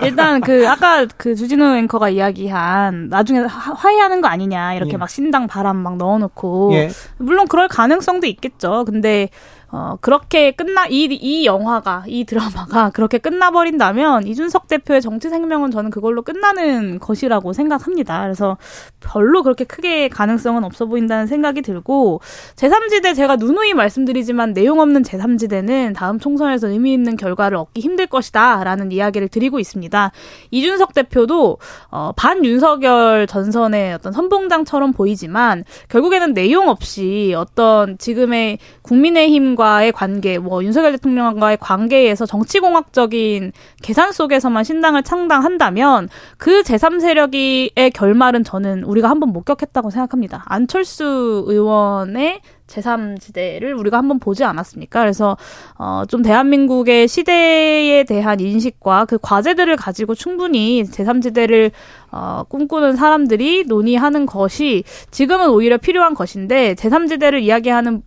일단 그 아까 그 주진우 앵커가 이야기한 나중에 화, 화해하는 거 아니냐 이렇게 예. 막 신당 바람 막 넣어놓고 예. 물론 그럴 가능성도 있겠죠. 근데 어, 그렇게 끝나, 이, 이 영화가, 이 드라마가 그렇게 끝나버린다면 이준석 대표의 정치 생명은 저는 그걸로 끝나는 것이라고 생각합니다. 그래서 별로 그렇게 크게 가능성은 없어 보인다는 생각이 들고, 제삼지대 제가 누누이 말씀드리지만 내용 없는 제삼지대는 다음 총선에서 의미 있는 결과를 얻기 힘들 것이다 라는 이야기를 드리고 있습니다. 이준석 대표도 어, 반윤석열 전선의 어떤 선봉장처럼 보이지만 결국에는 내용 없이 어떤 지금의 국민의힘 과의 관계, 뭐 윤석열 대통령과의 관계에서 정치공학적인 계산 속에서만 신당을 창당한다면 그 제삼 세력의 결말은 저는 우리가 한번 목격했다고 생각합니다. 안철수 의원의 제삼지대를 우리가 한번 보지 않았습니까? 그래서 어, 좀 대한민국의 시대에 대한 인식과 그 과제들을 가지고 충분히 제삼지대를 어, 꿈꾸는 사람들이 논의하는 것이 지금은 오히려 필요한 것인데 제삼지대를 이야기하는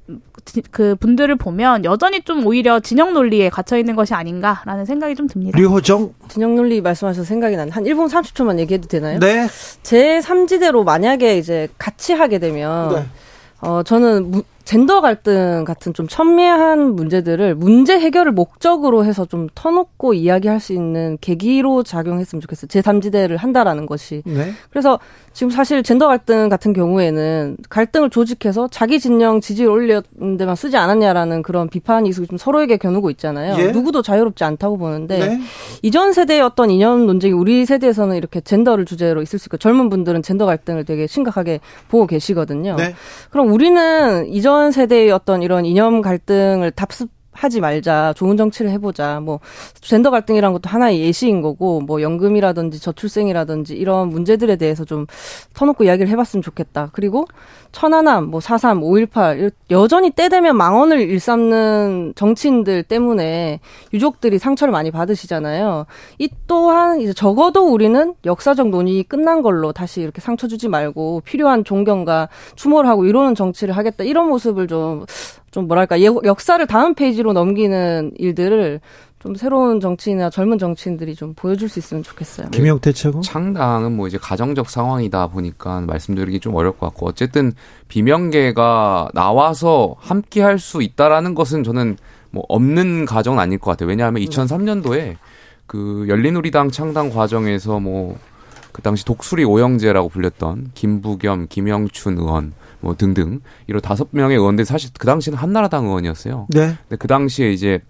그 분들을 보면 여전히 좀 오히려 진영 논리에 갇혀 있는 것이 아닌가라는 생각이 좀 듭니다. 류호정 진영 논리 말씀하셔서 생각이 나는 한 일 분 삼십 초만 얘기해도 되나요? 네. 제삼지대로 만약에 이제 같이 하게 되면 네. 어, 저는 무, 젠더 갈등 같은 좀 첨예한 문제들을 문제 해결을 목적으로 해서 좀 터놓고 이야기할 수 있는 계기로 작용했으면 좋겠어요. 제삼지대를 한다라는 것이. 네. 그래서 지금 사실 젠더 갈등 같은 경우에는 갈등을 조직해서 자기 진영 지지율 올리는 데만 쓰지 않았냐라는 그런 비판이 있고 좀 서로에게 겨누고 있잖아요. 예? 누구도 자유롭지 않다고 보는데 네? 이전 세대의 어떤 이념 논쟁이 우리 세대에서는 이렇게 젠더를 주제로 있을 수 있고 젊은 분들은 젠더 갈등을 되게 심각하게 보고 계시거든요. 네? 그럼 우리는 이전 세대의 어떤 이런 이념 갈등을 답습 하지 말자. 좋은 정치를 해보자. 뭐 젠더 갈등이란 것도 하나의 예시인 거고 뭐 연금이라든지 저출생이라든지 이런 문제들에 대해서 좀 터놓고 이야기를 해봤으면 좋겠다. 그리고 천안함, 뭐 사삼, 오일팔 여전히 때 되면 망언을 일삼는 정치인들 때문에 유족들이 상처를 많이 받으시잖아요. 이 또한 이제 적어도 우리는 역사적 논의 끝난 걸로 다시 이렇게 상처 주지 말고 필요한 존경과 추모를 하고 이러는 정치를 하겠다. 이런 모습을 좀 좀 뭐랄까 역사를 다음 페이지로 넘기는 일들을 좀 새로운 정치인이나 젊은 정치인들이 좀 보여줄 수 있으면 좋겠어요. 김영태 최고? 창당은 뭐 이제 가정적 상황이다 보니까 말씀드리기 좀 어려울 것 같고 어쨌든 비명계가 나와서 함께 할 수 있다라는 것은 저는 뭐 없는 가정은 아닐 것 같아요. 왜냐하면 이천삼 년도에 그 열린우리당 창당 과정에서 뭐 그 당시 독수리 오형제라고 불렸던 김부겸, 김영춘 의원 뭐 등등 이런 다섯 명의 의원들 사실 그 당시는 한나라당 의원이었어요. 네. 근데 그 당시에 이제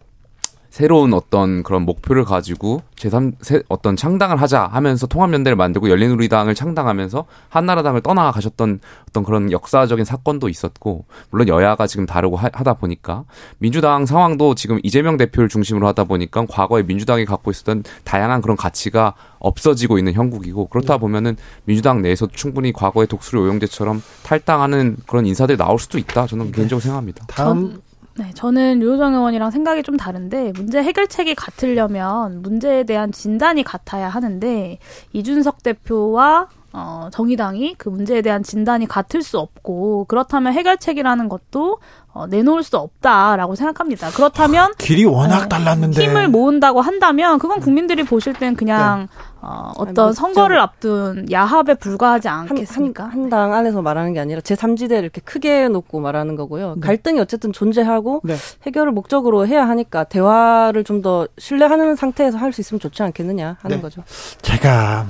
새로운 어떤 그런 목표를 가지고 제삼 세, 어떤 창당을 하자 하면서 통합연대를 만들고 열린우리당을 창당하면서 한나라당을 떠나가셨던 어떤 그런 역사적인 사건도 있었고 물론 여야가 지금 다르고 하, 하다 보니까 민주당 상황도 지금 이재명 대표를 중심으로 하다 보니까 과거에 민주당이 갖고 있었던 다양한 그런 가치가 없어지고 있는 형국이고 그렇다 보면은 민주당 내에서 충분히 과거의 독수리 오영재처럼 탈당하는 그런 인사들이 나올 수도 있다. 저는 네. 개인적으로 생각합니다. 다음. 네, 저는 류호정 의원이랑 생각이 좀 다른데 문제 해결책이 같으려면 문제에 대한 진단이 같아야 하는데 이준석 대표와 어, 정의당이 그 문제에 대한 진단이 같을 수 없고 그렇다면 해결책이라는 것도 어, 내놓을 수 없다라고 생각합니다. 그렇다면 아, 길이 워낙 어, 달랐는데 힘을 모은다고 한다면 그건 국민들이 보실 땐 그냥 네. 어, 어떤 아니, 선거를 저, 앞둔 야합에 불과하지 않겠습니까? 한당 안에서 말하는 게 아니라 제삼지대를 이렇게 크게 놓고 말하는 거고요. 네. 갈등이 어쨌든 존재하고 네. 해결을 목적으로 해야 하니까 대화를 좀 더 신뢰하는 상태에서 할 수 있으면 좋지 않겠느냐 하는 네. 거죠. 제가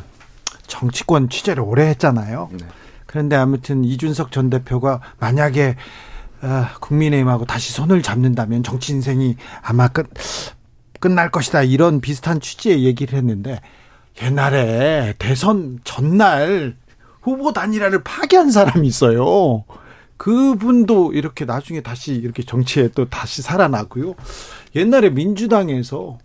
정치권 취재를 오래 했잖아요. 네. 그런데 아무튼 이준석 전 대표가 만약에 아, 국민의힘하고 다시 손을 잡는다면 정치 인생이 아마 끝, 끝날 것이다 이런 비슷한 취지의 얘기를 했는데 옛날에 대선 전날 후보 단일화를 파기한 사람이 있어요. 그분도 이렇게 나중에 다시 이렇게 정치에 또 다시 살아나고요. 옛날에 민주당에서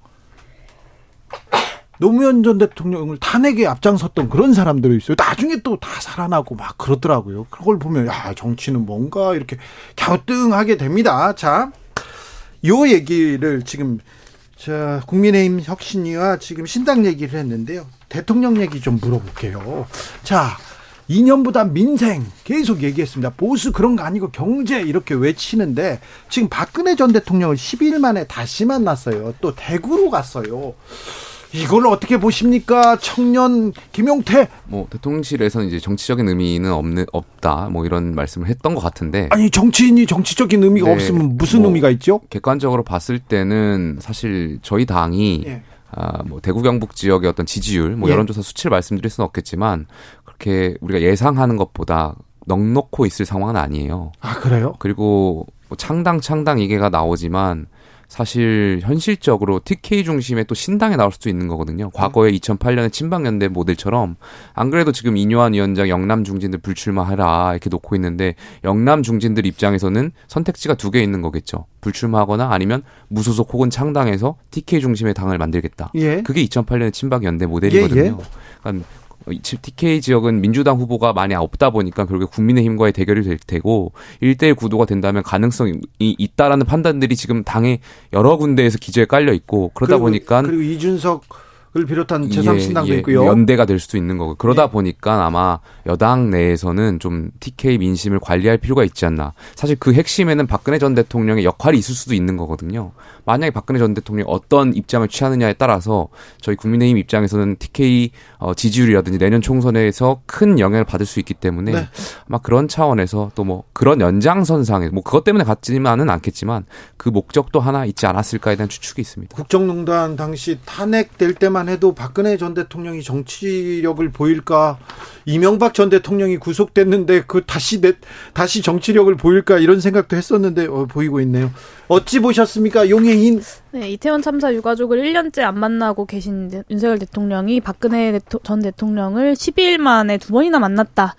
노무현 전 대통령을 탄핵에 앞장섰던 그런 사람들도 있어요. 나중에 또 다 살아나고 막 그러더라고요. 그걸 보면 야 정치는 뭔가 이렇게 갸우뚱하게 됩니다. 자, 요 얘기를 지금 자 국민의힘 혁신위와 지금 신당 얘기를 했는데요. 대통령 얘기 좀 물어볼게요. 자, 이념보다 민생 계속 얘기했습니다. 보수 그런 거 아니고 경제 이렇게 외치는데 지금 박근혜 전 대통령을 십이 일 만에 다시 만났어요. 또 대구로 갔어요. 이걸 어떻게 보십니까? 청년 김용태. 뭐 대통령실에서는 이제 정치적인 의미는 없는 없다. 뭐 이런 말씀을 했던 것 같은데. 아니 정치인이 정치적인 의미가 네, 없으면 무슨 뭐, 의미가 있죠? 객관적으로 봤을 때는 사실 저희 당이 예. 아, 뭐 대구 경북 지역의 어떤 지지율, 뭐 예. 여론조사 수치를 말씀드릴 수는 없겠지만 그렇게 우리가 예상하는 것보다 넉넉히 있을 상황은 아니에요. 아 그래요? 그리고 뭐 창당 창당 이게가 나오지만. 사실 현실적으로 티케이 중심의 또 신당에 나올 수도 있는 거거든요. 과거에 이천팔 년에 친박연대 모델처럼 안 그래도 지금 인요한 위원장 영남 중진들 불출마해라 이렇게 놓고 있는데 영남 중진들 입장에서는 선택지가 두 개 있는 거겠죠. 불출마하거나 아니면 무소속 혹은 창당해서 티케이 중심의 당을 만들겠다. 예. 그게 이천팔 년에 친박연대 모델이거든요. 예, 예. 그러니까 티케이 지역은 민주당 후보가 많이 없다 보니까 결국 국민의힘과의 대결이 될 테고 일 대일 구도가 된다면 가능성이 있다라는 판단들이 지금 당의 여러 군데에서 기저에 깔려 있고 그러다 그리고, 보니까 그리고 이준석 을 비롯한 제삼신당도 예, 예, 있고요. 연대가 될 수도 있는 거고 그러다 예. 보니까 아마 여당 내에서는 좀 티케이 민심을 관리할 필요가 있지 않나. 사실 그 핵심에는 박근혜 전 대통령의 역할이 있을 수도 있는 거거든요. 만약에 박근혜 전 대통령이 어떤 입장을 취하느냐에 따라서 저희 국민의힘 입장에서는 티케이 지지율이라든지 내년 총선에서 큰 영향을 받을 수 있기 때문에 네. 아마 그런 차원에서 또 뭐 그런 연장선상에 뭐 그것 때문에 같지만은 않겠지만 그 목적도 하나 있지 않았을까에 대한 추측이 있습니다. 국정농단 당시 탄핵될 때만 해도 박근혜 전 대통령이 정치력을 보일까 이명박 전 대통령이 구속됐는데 그 다시 내, 다시 정치력을 보일까 이런 생각도 했었는데 어, 보이고 있네요. 어찌 보셨습니까? 용해인. 네, 이태원 참사 유가족을 일 년째 안 만나고 계신 윤석열 대통령이 박근혜 대토, 전 대통령을 십이 일 만에 두 번이나 만났다.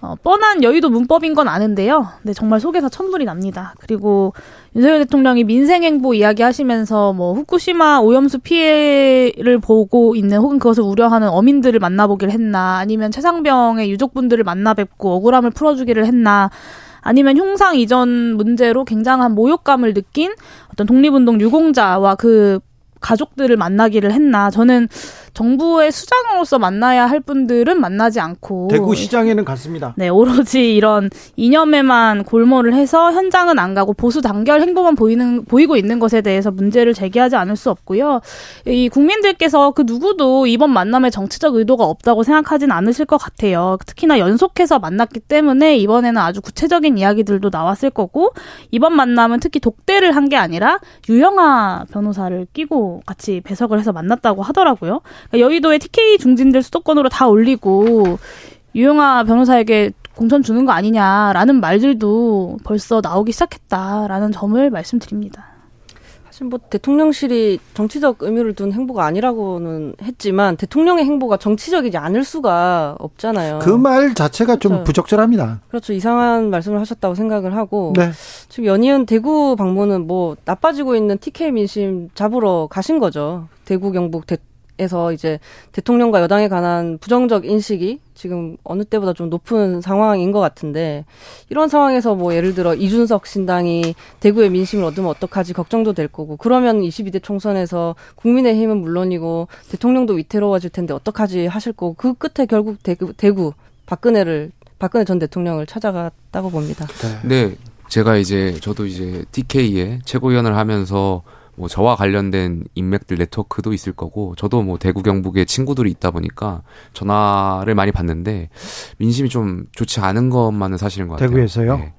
어, 뻔한 여의도 문법인 건 아는데요. 근데 정말 속에서 천불이 납니다. 그리고 윤석열 대통령이 민생행보 이야기하시면서 뭐 후쿠시마 오염수 피해를 보고 있는 혹은 그것을 우려하는 어민들을 만나보길 했나 아니면 최상병의 유족분들을 만나 뵙고 억울함을 풀어주기를 했나 아니면 흉상 이전 문제로 굉장한 모욕감을 느낀 어떤 독립운동 유공자와 그 가족들을 만나기를 했나. 저는 정부의 수장으로서 만나야 할 분들은 만나지 않고 대구시장에는 갔습니다. 네, 오로지 이런 이념에만 골몰을 해서 현장은 안 가고 보수 단결 행보만 보이는 보이고 있는 것에 대해서 문제를 제기하지 않을 수 없고요. 이 국민들께서 그 누구도 이번 만남에 정치적 의도가 없다고 생각하진 않으실 것 같아요. 특히나 연속해서 만났기 때문에 이번에는 아주 구체적인 이야기들도 나왔을 거고 이번 만남은 특히 독대를 한 게 아니라 유영아 변호사를 끼고 같이 배석을 해서 만났다고 하더라고요. 그러니까 여의도에 티케이 중진들 수도권으로 다 올리고 유영아 변호사에게 공천 주는 거 아니냐라는 말들도 벌써 나오기 시작했다라는 점을 말씀드립니다. 사실 뭐 대통령실이 정치적 의미를 둔 행보가 아니라고는 했지만 대통령의 행보가 정치적이지 않을 수가 없잖아요. 그 말 자체가 그렇죠. 좀 부적절합니다. 그렇죠. 이상한 말씀을 하셨다고 생각을 하고 네. 지금 연이은 대구 방문은 뭐 나빠지고 있는 티케이 민심 잡으러 가신 거죠. 대구 경북 대, 에서 이제 대통령과 여당에 관한 부정적 인식이 지금 어느 때보다 좀 높은 상황인 것 같은데, 이런 상황에서 뭐 예를 들어 이준석 신당이 대구의 민심을 얻으면 어떡하지 걱정도 될 거고, 그러면 이십이 대 총선에서 국민의힘은 물론이고 대통령도 위태로워질 텐데 어떡하지 하실 거고, 그 끝에 결국 대구, 대구 박근혜를 박근혜 전 대통령을 찾아갔다고 봅니다. 네, 제가 이제 저도 이제 티케이의 최고위원을 하면서 뭐 저와 관련된 인맥들 네트워크도 있을 거고, 저도 뭐 대구 경북에 친구들이 있다 보니까 전화를 많이 받는데 민심이 좀 좋지 않은 것만은 사실인 것 같아요. 대구에서요? 네.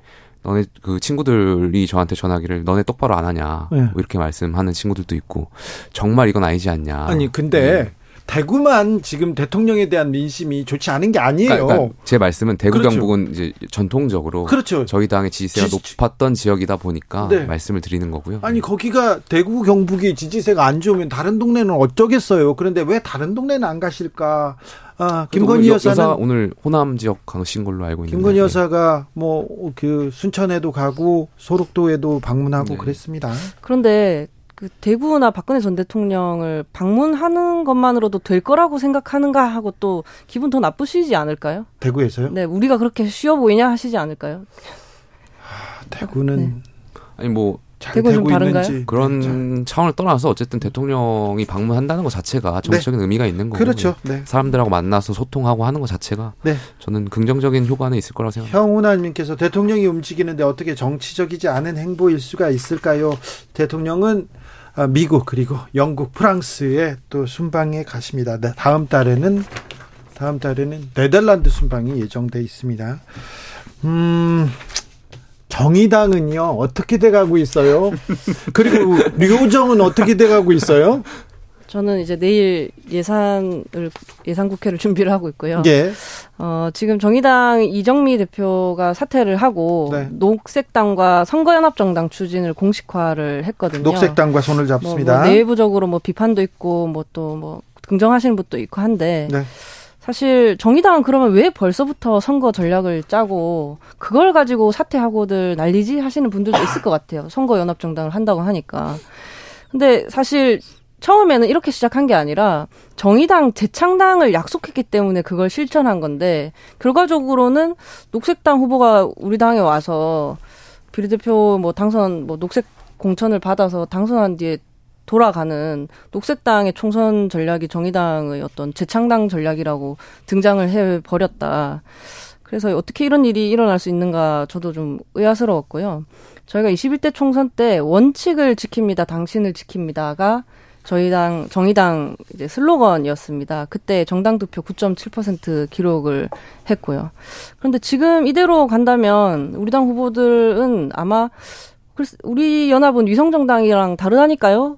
너네 그 친구들이 저한테 전화기를 너네 똑바로 안 하냐, 네, 뭐 이렇게 말씀하는 친구들도 있고, 정말 이건 아니지 않냐. 아니 근데 네, 대구만 지금 대통령에 대한 민심이 좋지 않은 게 아니에요. 그러니까, 그러니까 제 말씀은 대구, 그렇죠, 경북은 이제 전통적으로, 그렇죠, 저희 당의 지지세가 지지... 높았던 지역이다 보니까 네, 말씀을 드리는 거고요. 아니 거기가 대구 경북이 지지세가 안 좋으면 다른 동네는 어쩌겠어요. 그런데 왜 다른 동네는 안 가실까? 아, 김건희 오늘 여사는 여사 오늘 호남 지역 가신 걸로 알고 있는데, 김건희 여사가 뭐 그 순천에도 가고 소록도에도 방문하고 네, 그랬습니다. 그런데 그 대구나 박근혜 전 대통령을 방문하는 것만으로도 될 거라고 생각하는가 하고 또 기분 더 나쁘시지 않을까요? 대구에서요? 네, 우리가 그렇게 쉬워 보이냐 하시지 않을까요? 아, 대구는 네, 아니 뭐 잘 되고 있는지 그런 네, 차원을 떠나서 어쨌든 대통령이 방문한다는 것 자체가 정치적인 네, 의미가 있는 거고, 그렇죠, 네, 사람들하고 만나서 소통하고 하는 것 자체가 네, 저는 긍정적인 효과는 있을 거라고 생각합니다. 형우나님께서 대통령이 움직이는데 어떻게 정치적이지 않은 행보일 수가 있을까요? 대통령은 미국 그리고 영국, 프랑스에 또 순방에 가십니다. 다음 달에는 다음 달에는 네덜란드 순방이 예정돼 있습니다. 음, 정의당은요 어떻게 돼가고 있어요? 그리고 류호정은 어떻게 돼가고 있어요? 저는 이제 내일 예산을 예산 국회를 준비를 하고 있고요. 예. 어, 지금 정의당 이정미 대표가 사퇴를 하고 네, 녹색당과 선거연합정당 추진을 공식화를 했거든요. 녹색당과 손을 잡습니다. 뭐, 뭐 내부적으로 뭐 비판도 있고 뭐 또 뭐 긍정하시는 분도 있고 한데, 네, 사실 정의당은 그러면 왜 벌써부터 선거 전략을 짜고 그걸 가지고 사퇴하고들 난리지 하시는 분들도 있을 것 같아요. 선거연합정당을 한다고 하니까. 근데 사실 처음에는 이렇게 시작한 게 아니라 정의당 재창당을 약속했기 때문에 그걸 실천한 건데, 결과적으로는 녹색당 후보가 우리 당에 와서 비례대표 뭐 당선 뭐 녹색 공천을 받아서 당선한 뒤에 돌아가는 녹색당의 총선 전략이 정의당의 어떤 재창당 전략이라고 등장을 해버렸다. 그래서 어떻게 이런 일이 일어날 수 있는가 저도 좀 의아스러웠고요. 저희가 이십일 대 총선 때 원칙을 지킵니다, 당신을 지킵니다가 저희 당, 정의당 이제 슬로건이었습니다. 그때 정당 득표 구 점 칠 퍼센트 기록을 했고요. 그런데 지금 이대로 간다면 우리 당 후보들은 아마 우리 연합은 위성정당이랑 다르다니까요?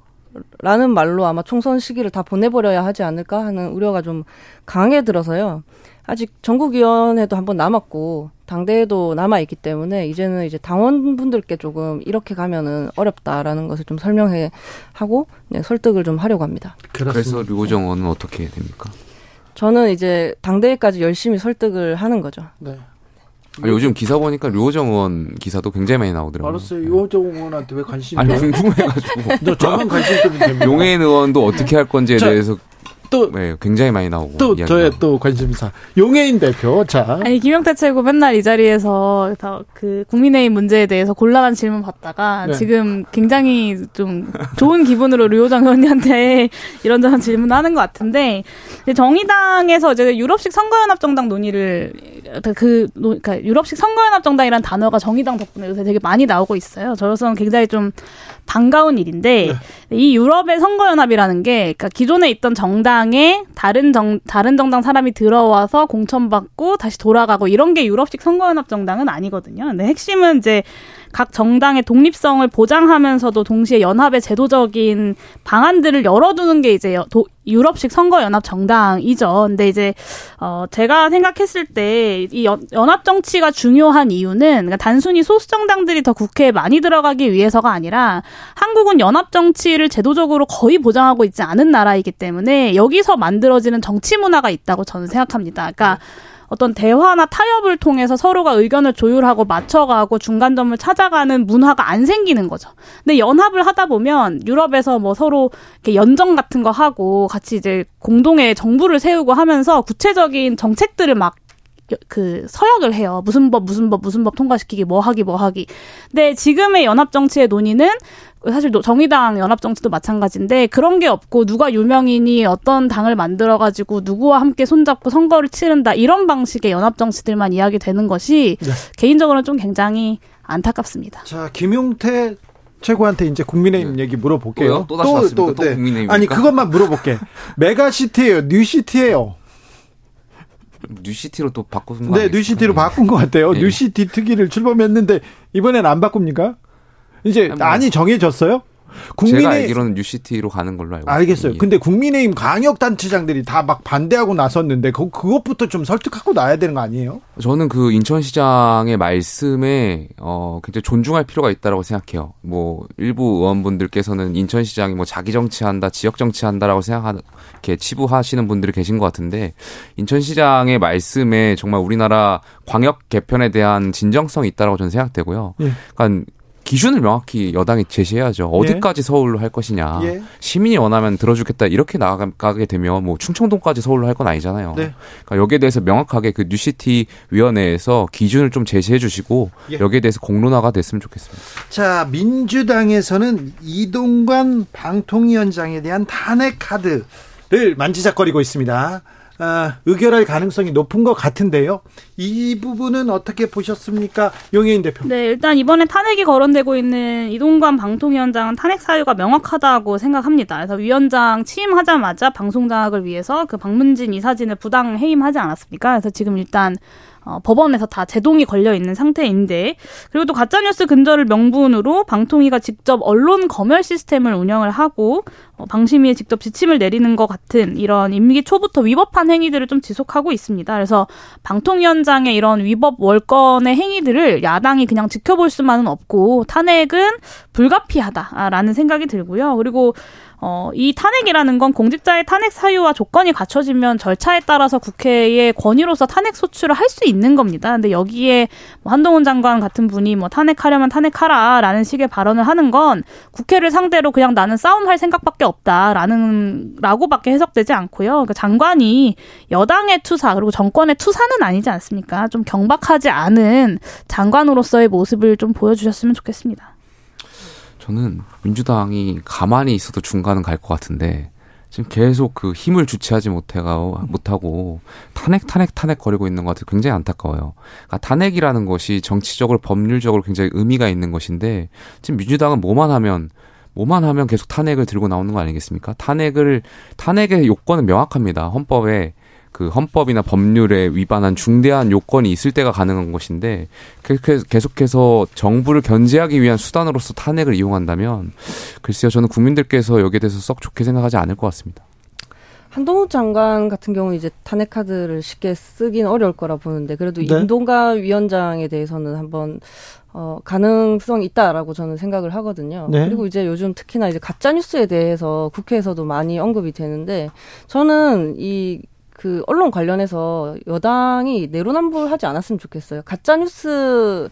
라는 말로 아마 총선 시기를 다 보내버려야 하지 않을까 하는 우려가 좀 강하게 들어서요. 아직 전국위원회도 한번 남았고 당대회도 남아있기 때문에 이제는 이제 당원분들께 조금 이렇게 가면은 어렵다라는 것을 좀 설명해 하고 네, 설득을 좀 하려고 합니다. 그래서 류호정 의원은 어떻게 해야 됩니까? 저는 이제 당대회까지 열심히 설득을 하는 거죠. 네. 아니, 요즘 기사 보니까 류호정 의원 기사도 굉장히 많이 나오더라고요. 알았어요. 류호정 의원한테 왜 관심이 아니 궁금해가지고 너 저만 관심 때문에 됩니다. 용해인 의원도 어떻게 할 건지에 저, 대해서 또 네, 굉장히 많이 나오고 또 저의 또 관심사 용해인 대표. 자, 아니 김영태 최고 맨날 이 자리에서 다 그 국민의힘 문제에 대해서 곤란한 질문 받다가 네, 지금 굉장히 좀 좋은 기분으로 류호정 의원님한테 이런저런 질문하는 것 같은데, 정의당에서 이제 유럽식 선거연합정당 논의를 그 그러니까 유럽식 선거연합정당이라는 단어가 정의당 덕분에 요새 되게 많이 나오고 있어요. 저로서는 굉장히 좀 반가운 일인데 네, 이 유럽의 선거연합이라는 게 그러니까 기존에 있던 정당 에 다른 정 다른 정당 사람이 들어와서 공천받고 다시 돌아가고 이런 게 유럽식 선거연합 정당은 아니거든요. 근데 핵심은 이제 각 정당의 독립성을 보장하면서도 동시에 연합의 제도적인 방안들을 열어두는 게 이제 도, 유럽식 선거연합 정당이죠. 근데 이제 어, 제가 생각했을 때 이 연합 정치가 중요한 이유는 그러니까 단순히 소수 정당들이 더 국회에 많이 들어가기 위해서가 아니라 한국은 연합 정치를 제도적으로 거의 보장하고 있지 않은 나라이기 때문에 여기서 만들어지는 정치 문화가 있다고 저는 생각합니다. 그러니까 어떤 대화나 타협을 통해서 서로가 의견을 조율하고 맞춰가고 중간점을 찾아가는 문화가 안 생기는 거죠. 근데 연합을 하다 보면 유럽에서 뭐 서로 이렇게 연정 같은 거 하고 같이 이제 공동의 정부를 세우고 하면서 구체적인 정책들을 막 그 서약을 해요. 무슨 법 무슨 법 무슨 법 통과시키기 뭐 하기 뭐 하기. 근데 지금의 연합 정치의 논의는 사실 정의당 연합 정치도 마찬가지인데 그런 게 없고 누가 유명인이 어떤 당을 만들어 가지고 누구와 함께 손잡고 선거를 치른다 이런 방식의 연합 정치들만 이야기되는 것이 네. 개인적으로는 좀 굉장히 안타깝습니다. 자, 김용태 최고한테 이제 국민의힘 얘기 물어볼게요. 또 다시 왔습니다. 또, 또, 또 네. 국민의힘. 아니 그것만 물어볼게. 메가시티예요, 뉴시티예요. 뉴시티로 또 바꾸는 거 아니에요? 네, 뉴시티로 바꾼 것 같아요. 네. 뉴시티 특위를 출범했는데 이번엔 안 바꿉니까? 이제 아니, 뭐, 안이 정해졌어요? 국민의... 제가 알기로는 뉴시티로 가는 걸로 알고 있어요. 알겠어요. 예. 근데 국민의힘 광역단체장들이 다 막 반대하고 나섰는데 그, 그것부터 좀 설득하고 나야 되는 거 아니에요? 저는 그 인천시장의 말씀에 어, 굉장히 존중할 필요가 있다고 생각해요. 뭐 일부 의원분들께서는 인천시장이 뭐 자기 정치한다, 지역 정치한다라고 생각하는 이렇게 치부하시는 분들이 계신 것 같은데 인천시장의 말씀에 정말 우리나라 광역 개편에 대한 진정성이 있다고 저는 생각되고요. 예. 그러니까 기준을 명확히 여당이 제시해야죠. 어디까지 예. 서울로 할 것이냐. 예. 시민이 원하면 들어주겠다. 이렇게 나가게 되면 뭐 충청동까지 서울로 할 건 아니잖아요. 네. 그러니까 여기에 대해서 명확하게 그 뉴시티 위원회에서 기준을 좀 제시해 주시고 예. 여기에 대해서 공론화가 됐으면 좋겠습니다. 자, 민주당에서는 이동관 방통위원장에 대한 탄핵 카드를 만지작거리고 있습니다. 아, 의결할 가능성이 높은 것 같은데요. 이 부분은 어떻게 보셨습니까? 용혜인 대표. 네, 일단 이번에 탄핵이 거론되고 있는 이동관 방통위원장은 탄핵 사유가 명확하다고 생각합니다. 그래서 위원장 취임하자마자 방송 장악을 위해서 그 박문진 이사진을 부당 해임하지 않았습니까? 그래서 지금 일단 어, 법원에서 다 제동이 걸려있는 상태인데 그리고 또 가짜뉴스 근절을 명분으로 방통위가 직접 언론 검열 시스템을 운영을 하고 어, 방심위에 직접 지침을 내리는 것 같은 이런 임기 초부터 위법한 행위들을 좀 지속하고 있습니다. 그래서 방통위원장의 이런 위법 월권의 행위들을 야당이 그냥 지켜볼 수만은 없고 탄핵은 불가피하다라는 생각이 들고요. 그리고 어, 이 탄핵이라는 건 공직자의 탄핵 사유와 조건이 갖춰지면 절차에 따라서 국회의 권위로서 탄핵 소추를 할 수 있는 겁니다. 근데 여기에 뭐 한동훈 장관 같은 분이 뭐 탄핵하려면 탄핵하라라는 식의 발언을 하는 건 국회를 상대로 그냥 나는 싸움할 생각밖에 없다라는 라고밖에 해석되지 않고요. 그러니까 장관이 여당의 투사 그리고 정권의 투사는 아니지 않습니까? 좀 경박하지 않은 장관으로서의 모습을 좀 보여주셨으면 좋겠습니다. 저는 민주당이 가만히 있어도 중간은 갈 것 같은데 지금 계속 그 힘을 주체하지 못해가 못하고 탄핵 탄핵 탄핵 거리고 있는 것 같아서 굉장히 안타까워요. 그러니까 탄핵이라는 것이 정치적으로 법률적으로 굉장히 의미가 있는 것인데 지금 민주당은 뭐만 하면 뭐만 하면 계속 탄핵을 들고 나오는 거 아니겠습니까? 탄핵을 탄핵의 요건은 명확합니다. 헌법에. 그 헌법이나 법률에 위반한 중대한 요건이 있을 때가 가능한 것인데 계속해서 정부를 견제하기 위한 수단으로서 탄핵을 이용한다면 글쎄요 저는 국민들께서 여기에 대해서 썩 좋게 생각하지 않을 것 같습니다. 한동훈 장관 같은 경우는 이제 탄핵 카드를 쉽게 쓰긴 어려울 거라 보는데 그래도 네. 인동관 위원장에 대해서는 한번 어, 가능성이 있다라고 저는 생각을 하거든요. 네. 그리고 이제 요즘 특히나 이제 가짜 뉴스에 대해서 국회에서도 많이 언급이 되는데 저는 이 그 언론 관련해서 여당이 내로남불하지 않았으면 좋겠어요. 가짜뉴스로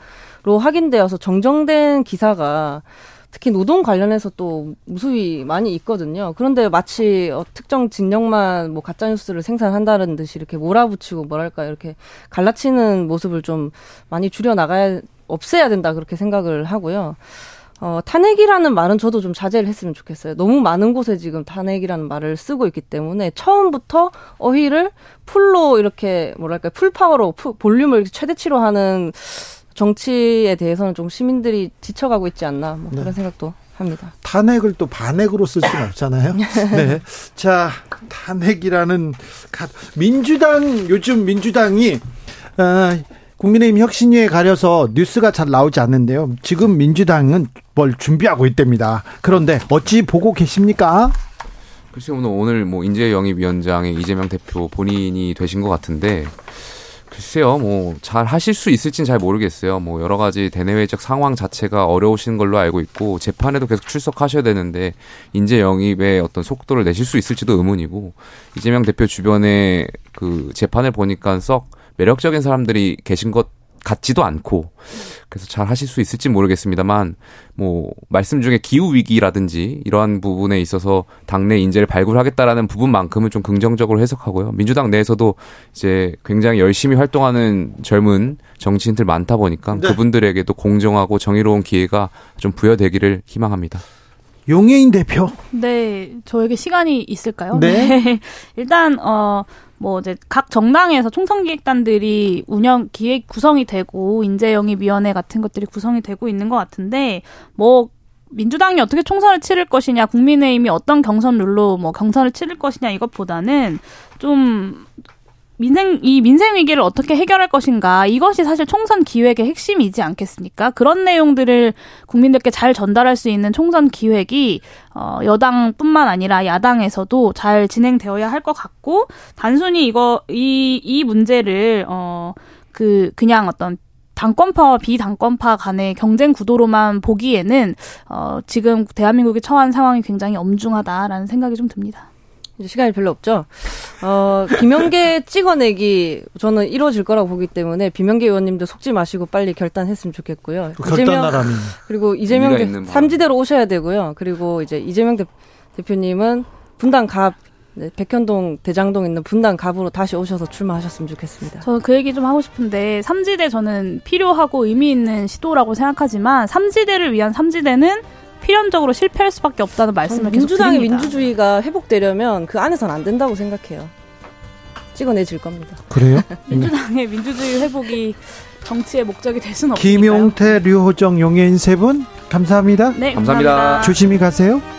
확인되어서 정정된 기사가 특히 노동 관련해서 또 무수히 많이 있거든요. 그런데 마치 특정 진영만 뭐 가짜뉴스를 생산한다는 듯이 이렇게 몰아붙이고 뭐랄까 이렇게 갈라치는 모습을 좀 많이 줄여나가야 없애야 된다 그렇게 생각을 하고요. 어, 탄핵이라는 말은 저도 좀 자제를 했으면 좋겠어요. 너무 많은 곳에 지금 탄핵이라는 말을 쓰고 있기 때문에 처음부터 어휘를 풀로 이렇게 뭐랄까 풀파워로 풀, 볼륨을 최대치로 하는 정치에 대해서는 좀 시민들이 지쳐가고 있지 않나 뭐 그런 네. 생각도 합니다. 탄핵을 또 반핵으로 쓸 수는 없잖아요. 네. 자, 탄핵이라는 가... 민주당 요즘 민주당이 아, 국민의힘 혁신위에 가려서 뉴스가 잘 나오지 않는데요. 지금 민주당은 뭘 준비하고 있답니다. 그런데 어찌 보고 계십니까? 글쎄요. 오늘, 오늘 뭐 인재영입위원장의 이재명 대표 본인이 되신 것 같은데 글쎄요. 뭐 잘 하실 수 있을지는 잘 모르겠어요. 뭐 여러 가지 대내외적 상황 자체가 어려우신 걸로 알고 있고 재판에도 계속 출석하셔야 되는데 인재 영입에 어떤 속도를 내실 수 있을지도 의문이고 이재명 대표 주변에 그 재판을 보니까 썩 매력적인 사람들이 계신 것 같지도 않고, 그래서 잘 하실 수 있을지 모르겠습니다만, 뭐 말씀 중에 기후 위기라든지 이러한 부분에 있어서 당내 인재를 발굴하겠다라는 부분만큼은 좀 긍정적으로 해석하고요. 민주당 내에서도 이제 굉장히 열심히 활동하는 젊은 정치인들 많다 보니까 네. 그분들에게도 공정하고 정의로운 기회가 좀 부여되기를 희망합니다. 용혜인 대표. 네, 저에게 시간이 있을까요? 네. 네. 일단 어. 뭐 이제 각 정당에서 총선기획단들이 운영 기획 구성이 되고 인재영입위원회 같은 것들이 구성이 되고 있는 것 같은데, 뭐 민주당이 어떻게 총선을 치를 것이냐, 국민의힘이 어떤 경선 룰로 뭐 경선을 치를 것이냐, 이것보다는 좀 민생, 이 민생 위기를 어떻게 해결할 것인가, 이것이 사실 총선 기획의 핵심이지 않겠습니까? 그런 내용들을 국민들께 잘 전달할 수 있는 총선 기획이 어, 여당뿐만 아니라 야당에서도 잘 진행되어야 할 것 같고, 단순히 이거 이 이 문제를 어, 그 그냥 어떤 당권파와 비당권파 간의 경쟁 구도로만 보기에는 어, 지금 대한민국이 처한 상황이 굉장히 엄중하다라는 생각이 좀 듭니다. 이제 시간이 별로 없죠. 어, 비명계 찍어내기 저는 이루어질 거라고 보기 때문에 비명계 의원님들 속지 마시고 빨리 결단했으면 좋겠고요. 그 이재명 그리고 이재명 대, 삼지대로 오셔야 되고요. 그리고 이제 이재명 대, 대표님은 분당 갑, 네, 백현동 대장동 있는 분당 갑으로 다시 오셔서 출마하셨으면 좋겠습니다. 저는 그 얘기 좀 하고 싶은데, 삼지대 저는 필요하고 의미 있는 시도라고 생각하지만 삼지대를 위한 삼지대는 필연적으로 실패할 수밖에 없다는 말씀을 계속 드립니다. 민주당의 민주주의가 회복되려면 그 안에서는 안 된다고 생각해요. 찍어내질 겁니다. 그래요? 민주당의 민주주의 회복이 정치의 목적이 될 수는 없으니까요. 김용태, 류호정, 용혜인 세 분 감사합니다. 네, 감사합니다. 감사합니다. 조심히 가세요.